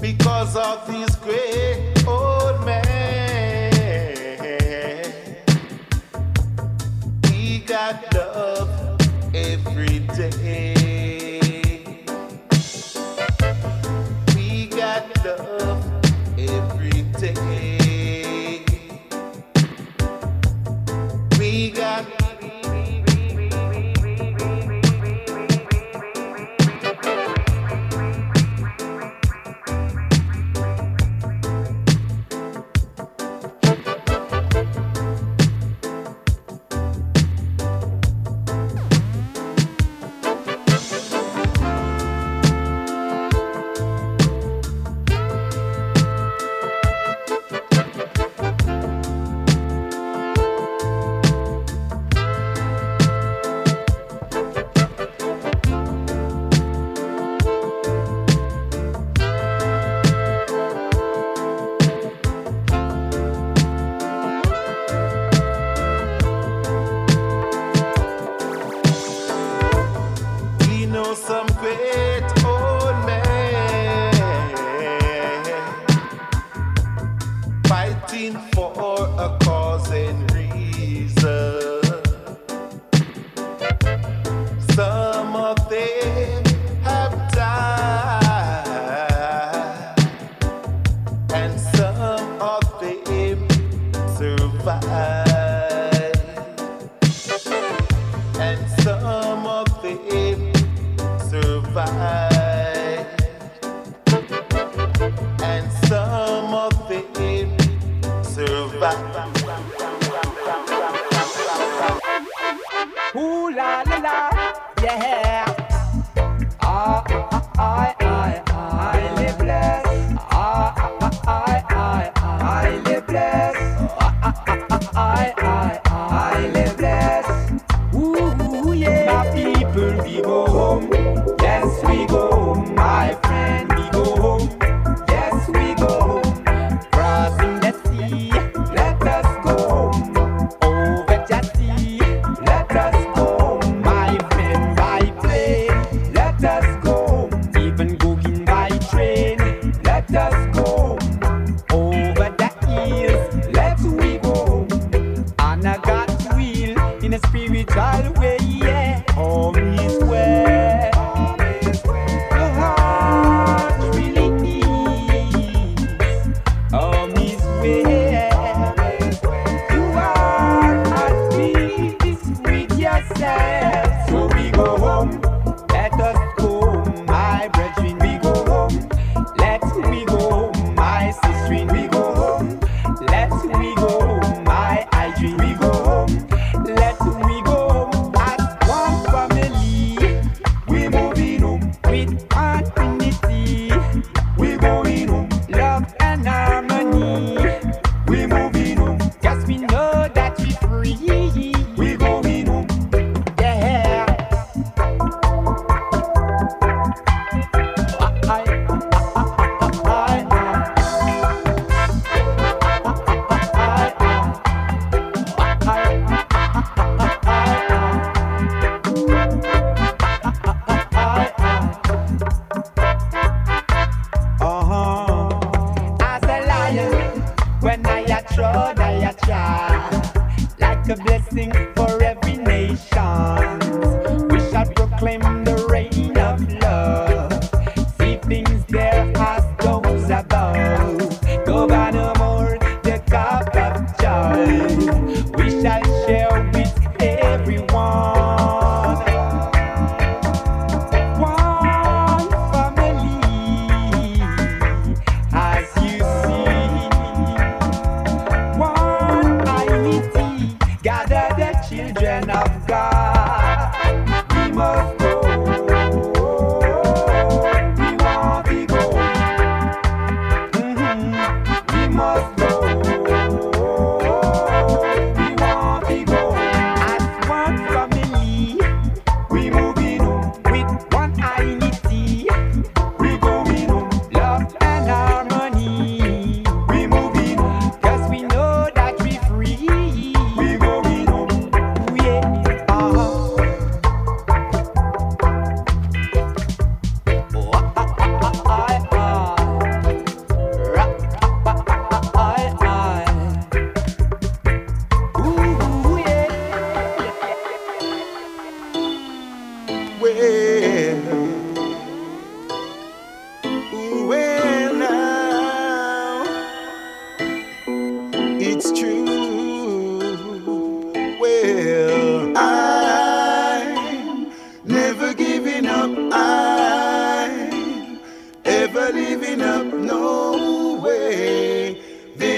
Because because of these great old men. We got love every day. We got love every day. We got love.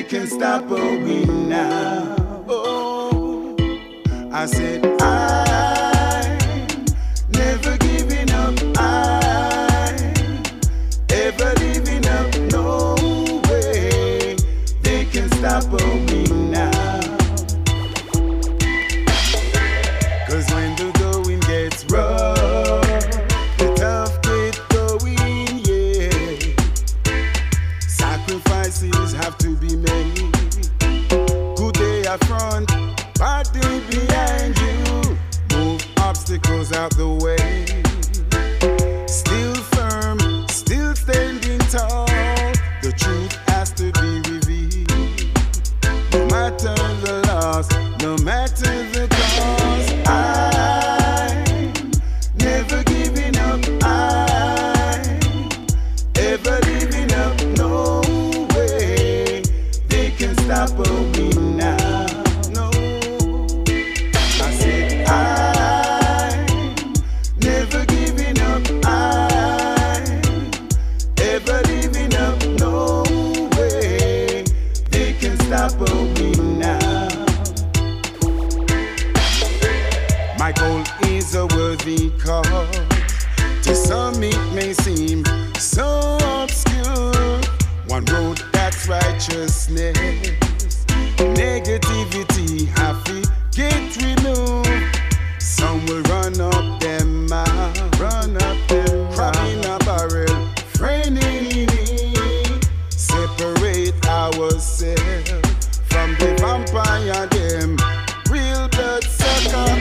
can stop me now. Oh, I said I never giving up. I ever giving up. No way they can stop me now. 'Cause when the going gets rough, the tough get going, yeah. Sacrifices have to be made. Good day up front, bad day behind you. Move obstacles out the way. Still firm, still standing tall. The truth has to be revealed. No matter the loss, no matter the cost. Cause to some it may seem so obscure. One road, that's righteousness. Negativity have to get removed. Some will run up them mouth, run up them crop in a barrel. Friend in need, separate ourselves from the vampire them. Real blood sucker.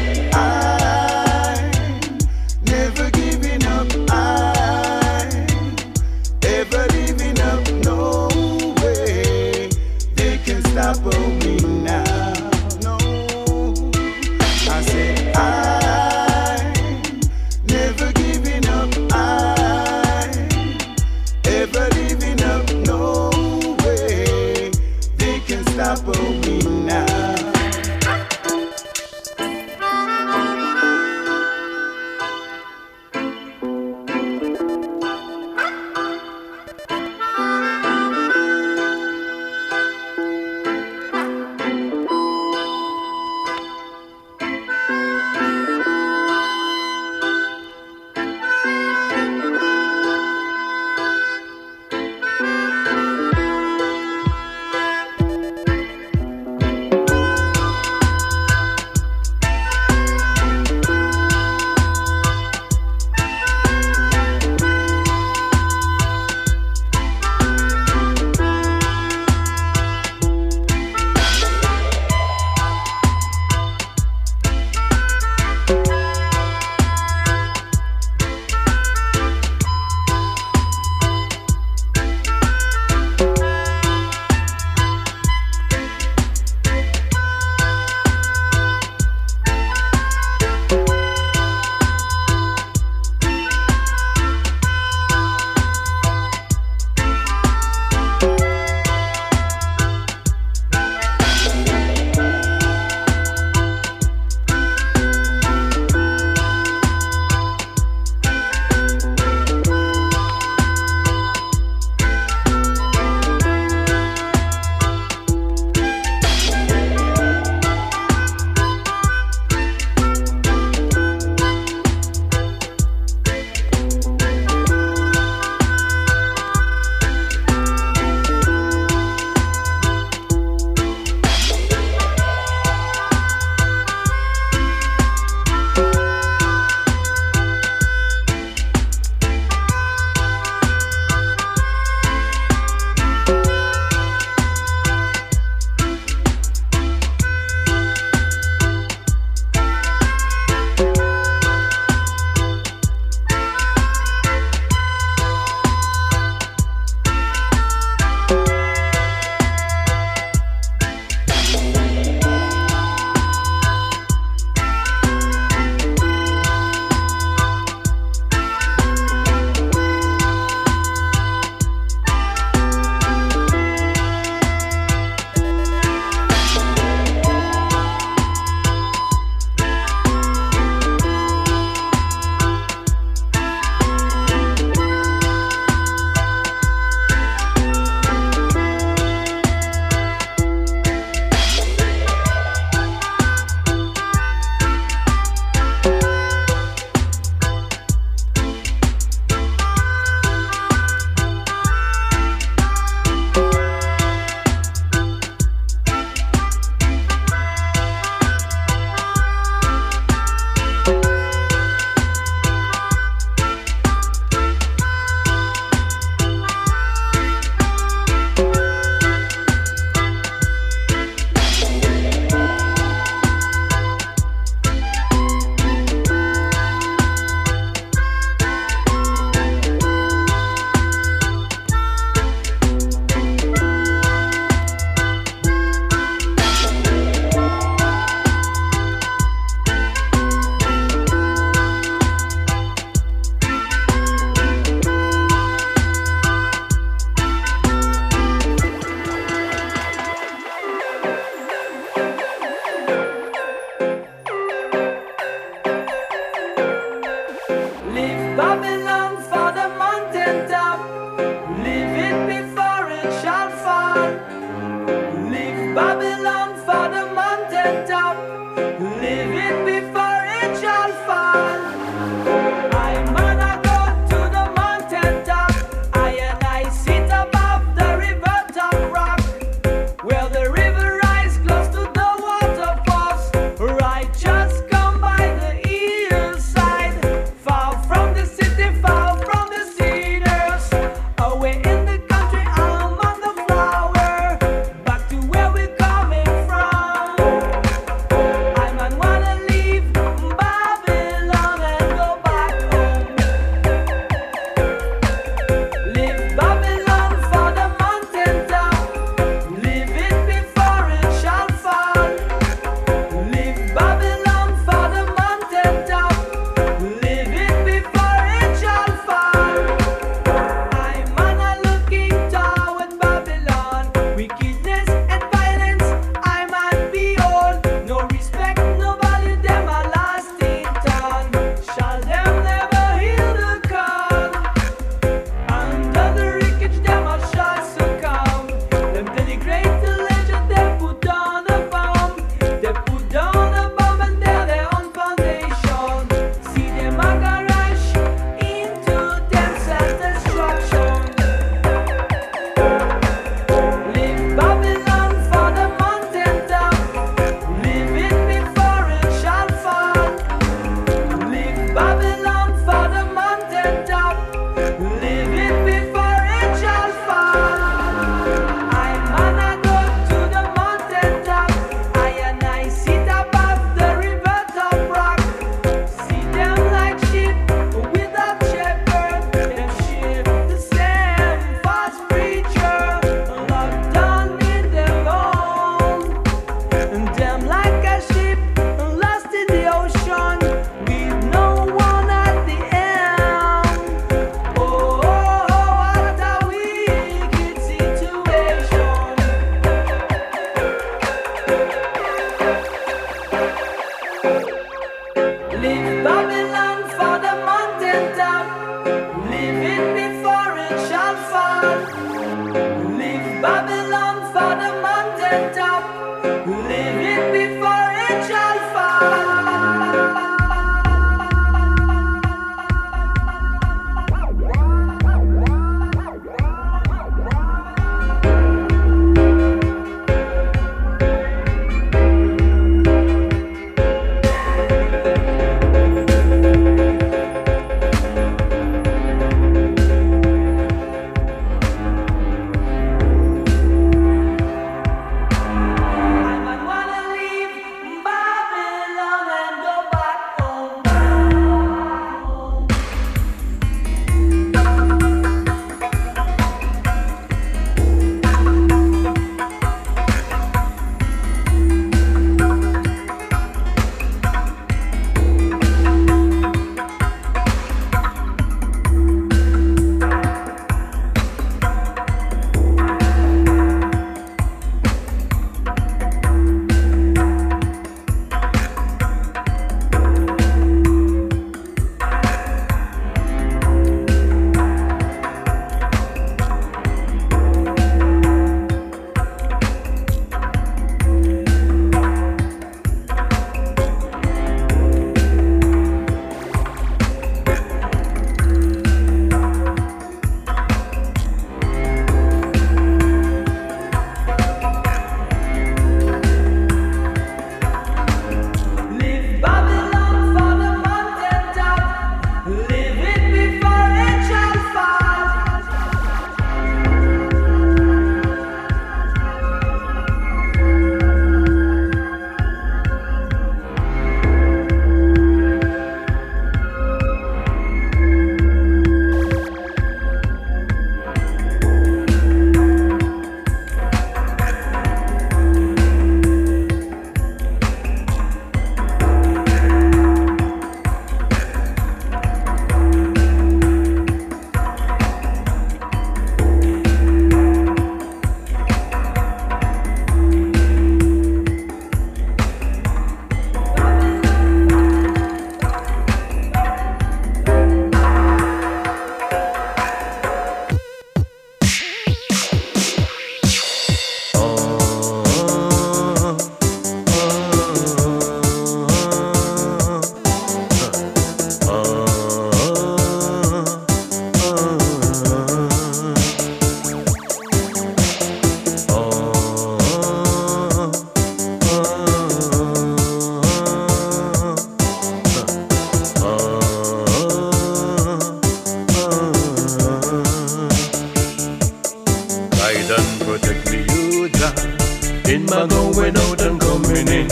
in my going out and coming in.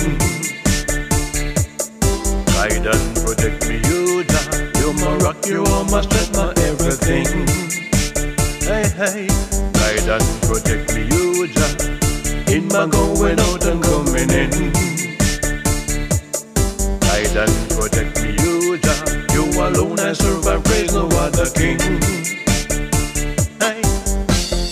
Guide and protect me, you die. You're my rock, you are my strength, my everything. Hey, hey. Guide and protect me, you die. In my going out and coming in. Guide and protect me, you die. You alone I serve, I praise no other king. Hey.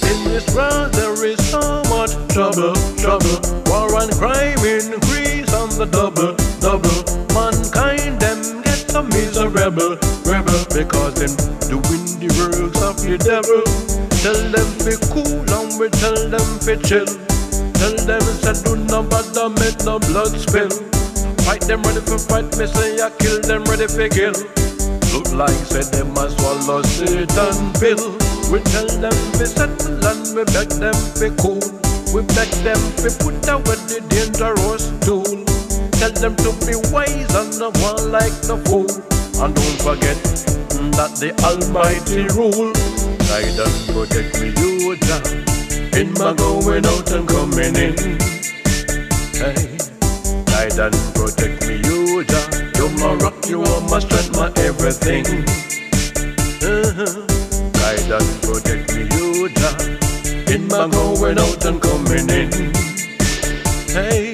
In this world there is so much trouble, trouble. War and crime increase on the double, double. Mankind them gets a miserable, rebel. Because them doing the works of the devil. Tell them be cool and we tell them be chill. Tell them said do not bother, make no blood spill. Fight them ready for fight, me say I kill them ready for kill. Look like said them must swallow Satan pill. We tell them be settle and we beg them be cool. We beg them be put away the dangerous tool. Tell them to be wise and not one like the fool. And don't forget that the Almighty rule. Guide and protect me, you Jah, in my going out and coming in. Hey. Guide and protect me, you Jah, you're my rock, you are my strength, my everything. Uh-huh. Guide and protect me, you Jah, in my going out and coming in. Hey,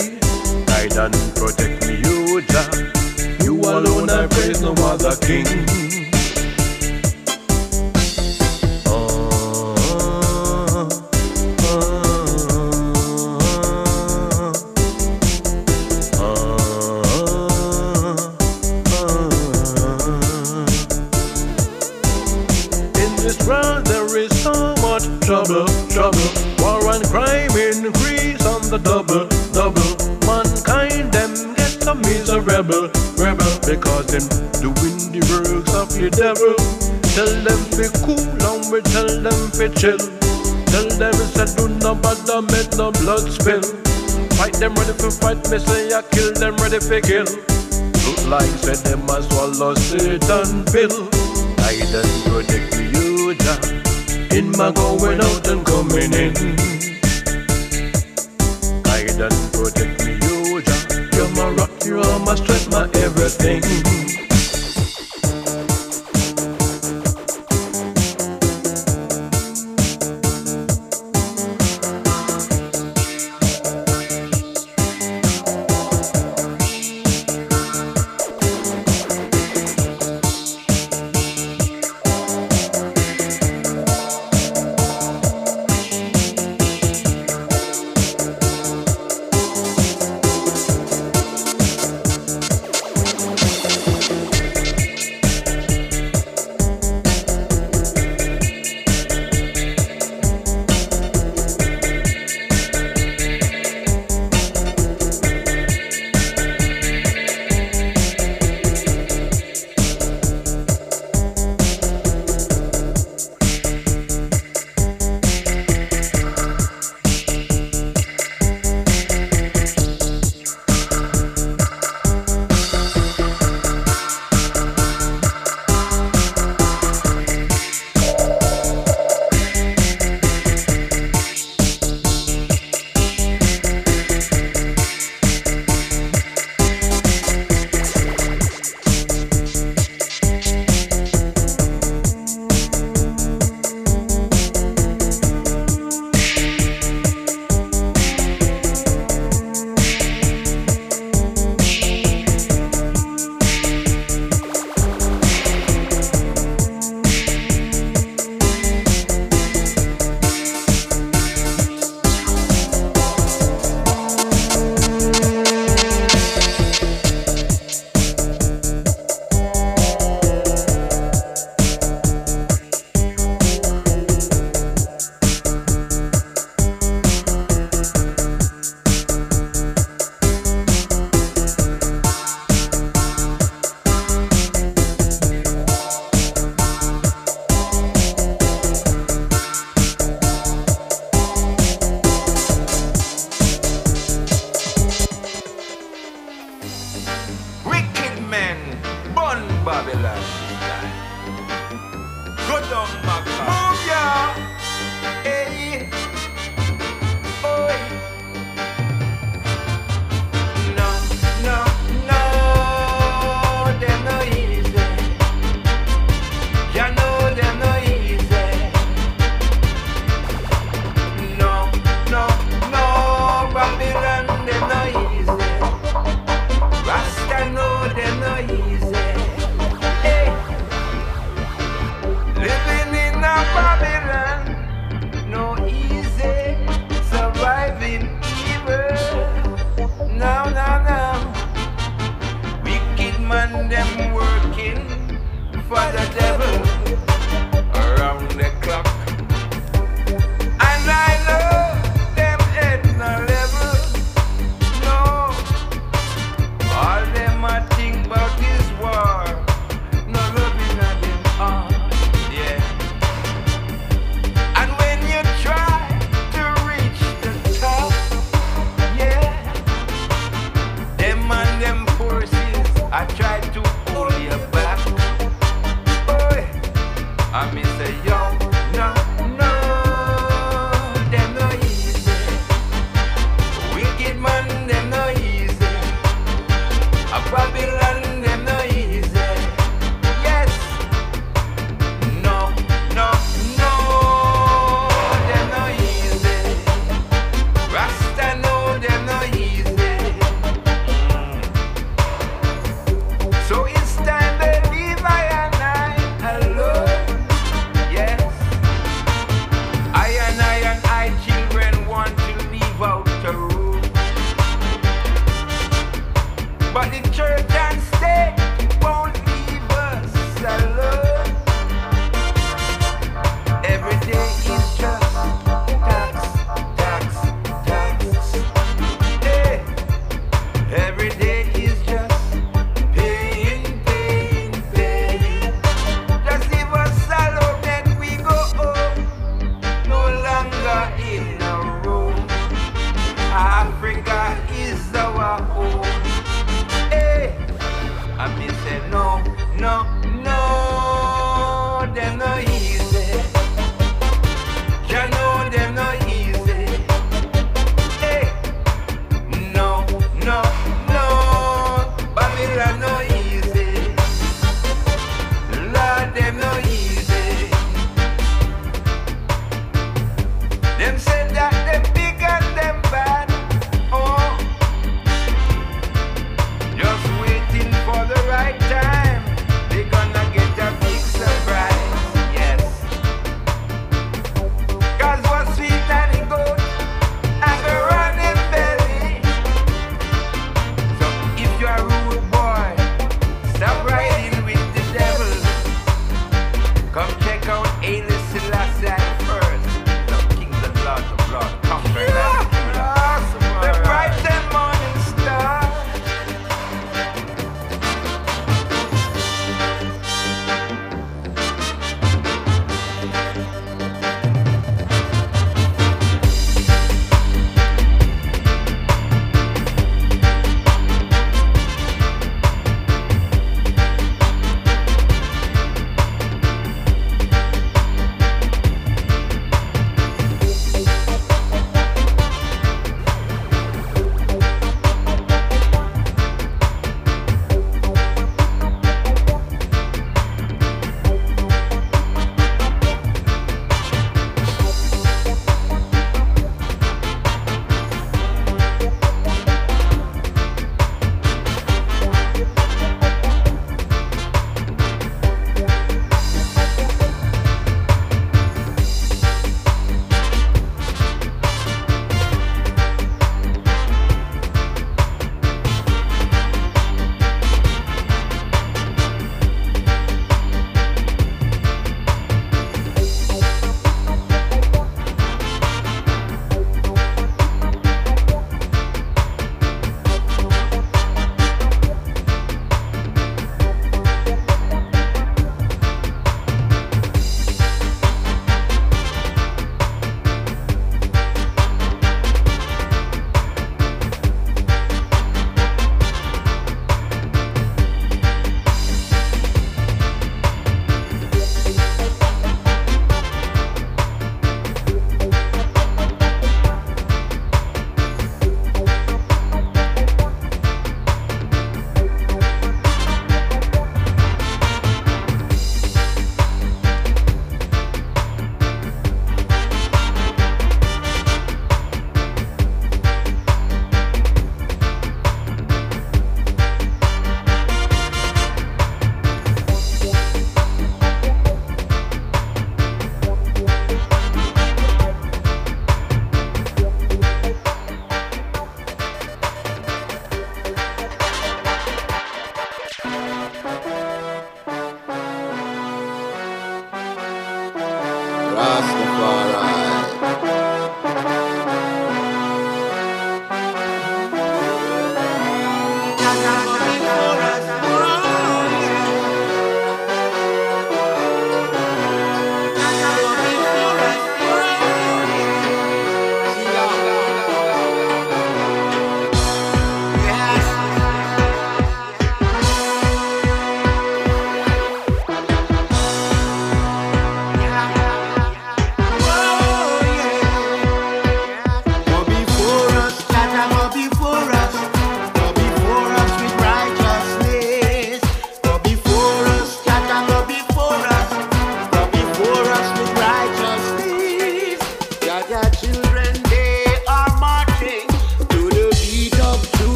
guide and protect me, you Jah, you alone I praise, no other king. Trouble, trouble, war and crime increase on the double, double. Mankind them get a miserable, rebel. Because them doing the works of the devil. Tell them be cool and we tell them be chill. Tell them said do not bother, make no blood spill. Fight them ready for fight, me say I kill them ready for kill. Look like said them must swallow Satan pill. I then protect me, you Jah, in my going out and coming in. Guide and protect me, you Jah, you're my rock, you are my strength, my everything. for the devil around the clock. And I know them at no level. No, all them I think about is war. No loving at them all, yeah. And when you try to reach the top, yeah, them and them forces I try to hold you back.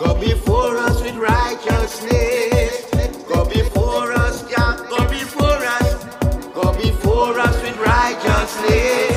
Go before us with righteousness. Go before us, yeah. Go before us. Go before us with righteousness.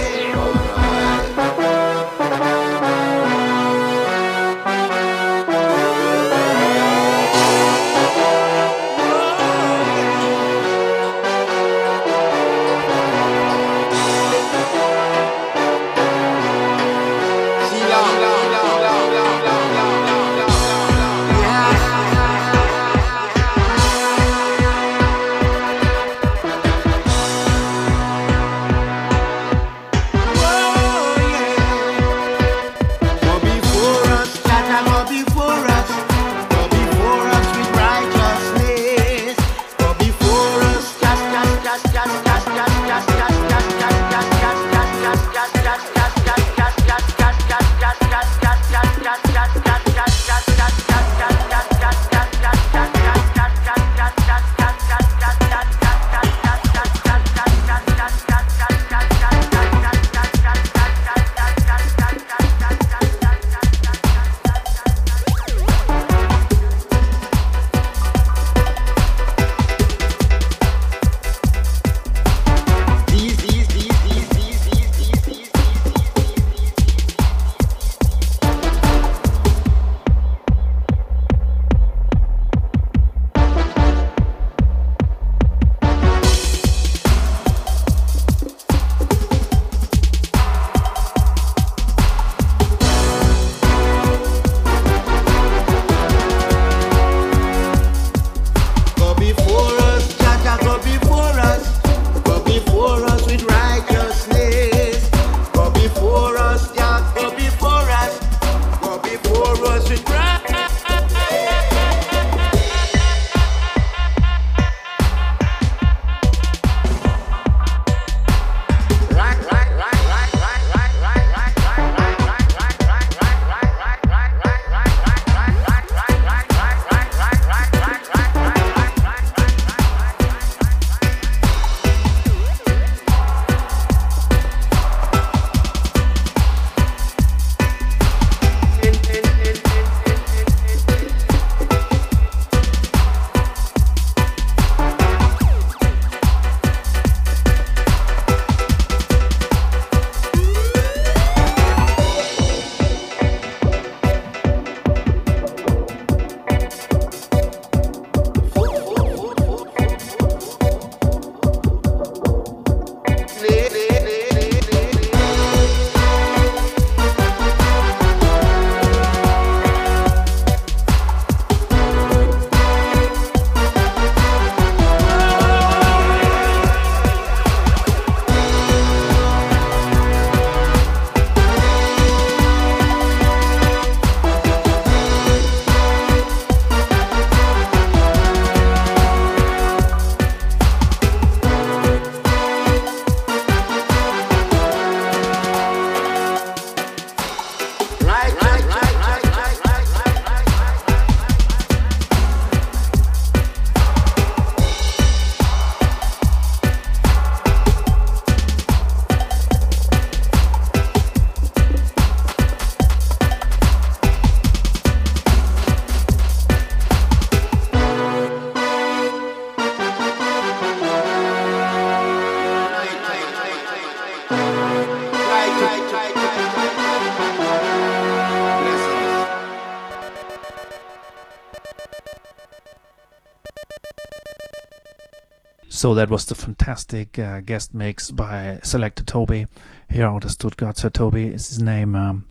So that was the fantastic guest mix by Selector Toby here out of Stuttgart. Sir Toby is his name.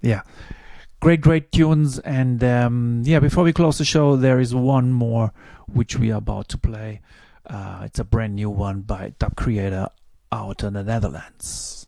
Great tunes. And before we close the show, there is one more which we are about to play. It's a brand new one by Dub Creator out in the Netherlands.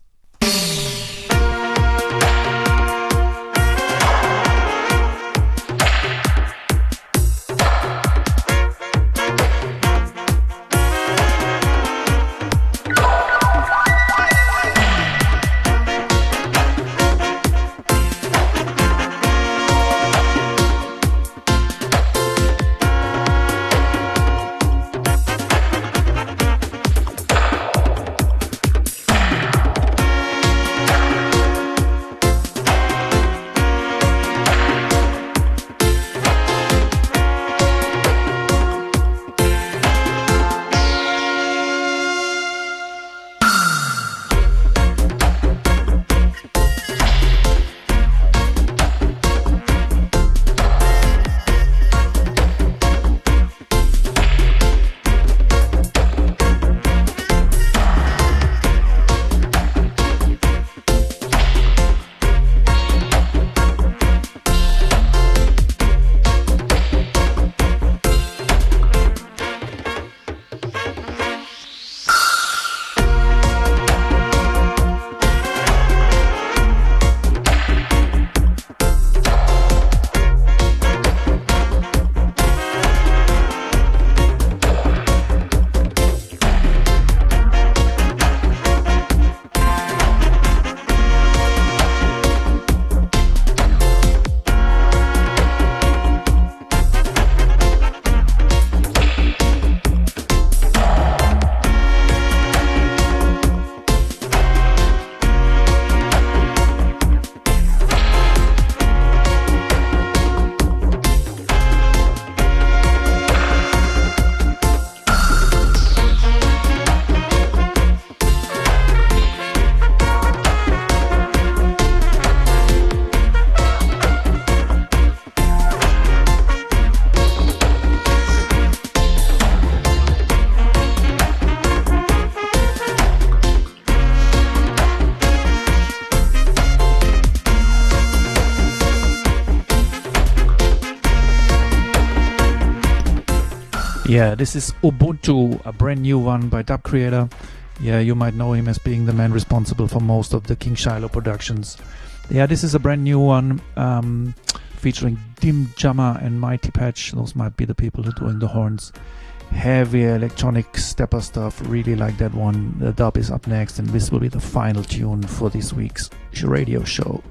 Yeah, this is Ubuntu, a brand new one by Dub Creator. Yeah, you might know him as being the man responsible for most of the King Shiloh productions. Yeah, this is a brand new one featuring Dim Jama and Mighty Patch. Those might be the people who are doing the horns. Heavy electronic stepper stuff, really like that one. The dub is up next, and this will be the final tune for this week's radio show.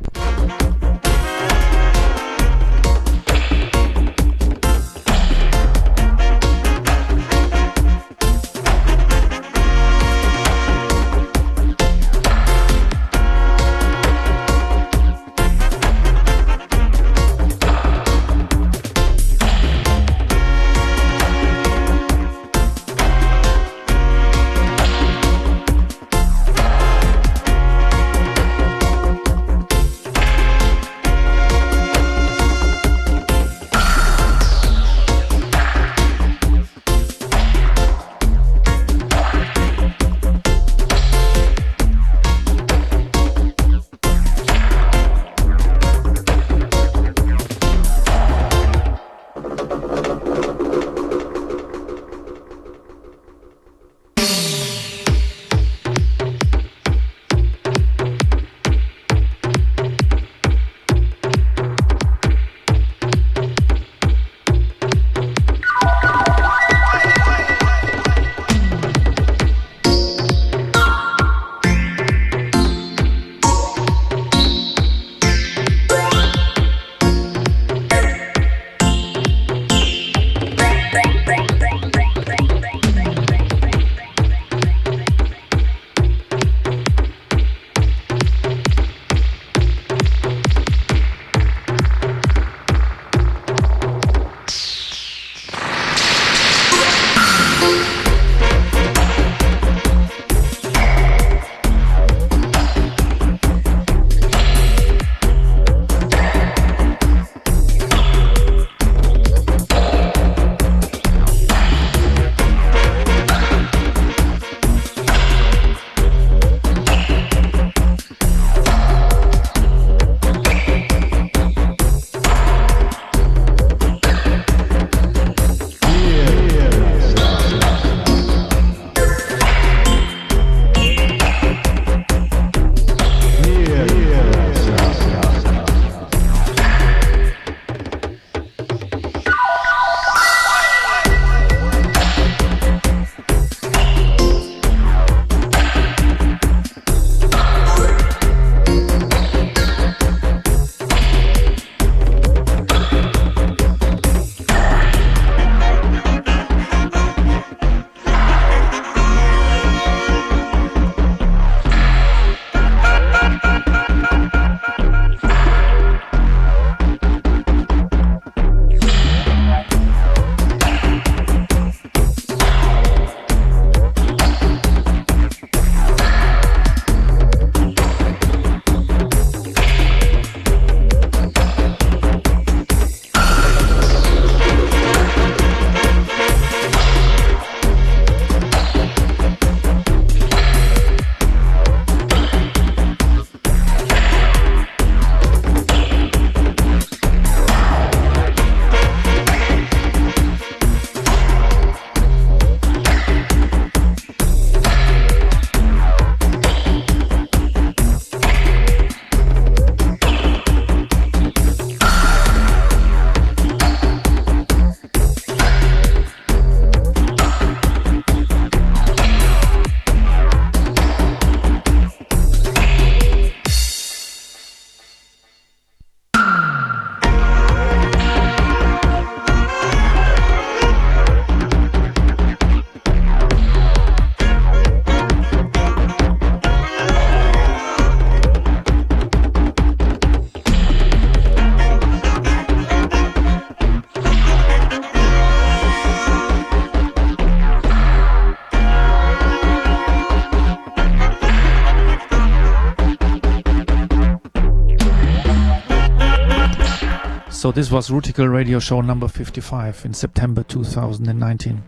So this was Rootical Radio Show number 55 in September 2019.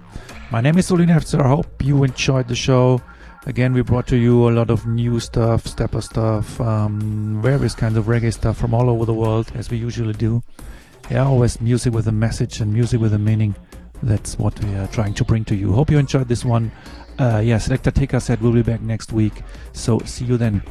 My name is Uli Nefzer. I hope you enjoyed the show. Again, we brought to you a lot of new stuff, stepper stuff, various kinds of reggae stuff from all over the world, as we usually do. Yeah, always music with a message and music with a meaning. that's what we are trying to bring to you. Hope you enjoyed this one. Yeah, Selector TKZ will be back next week, so see you then.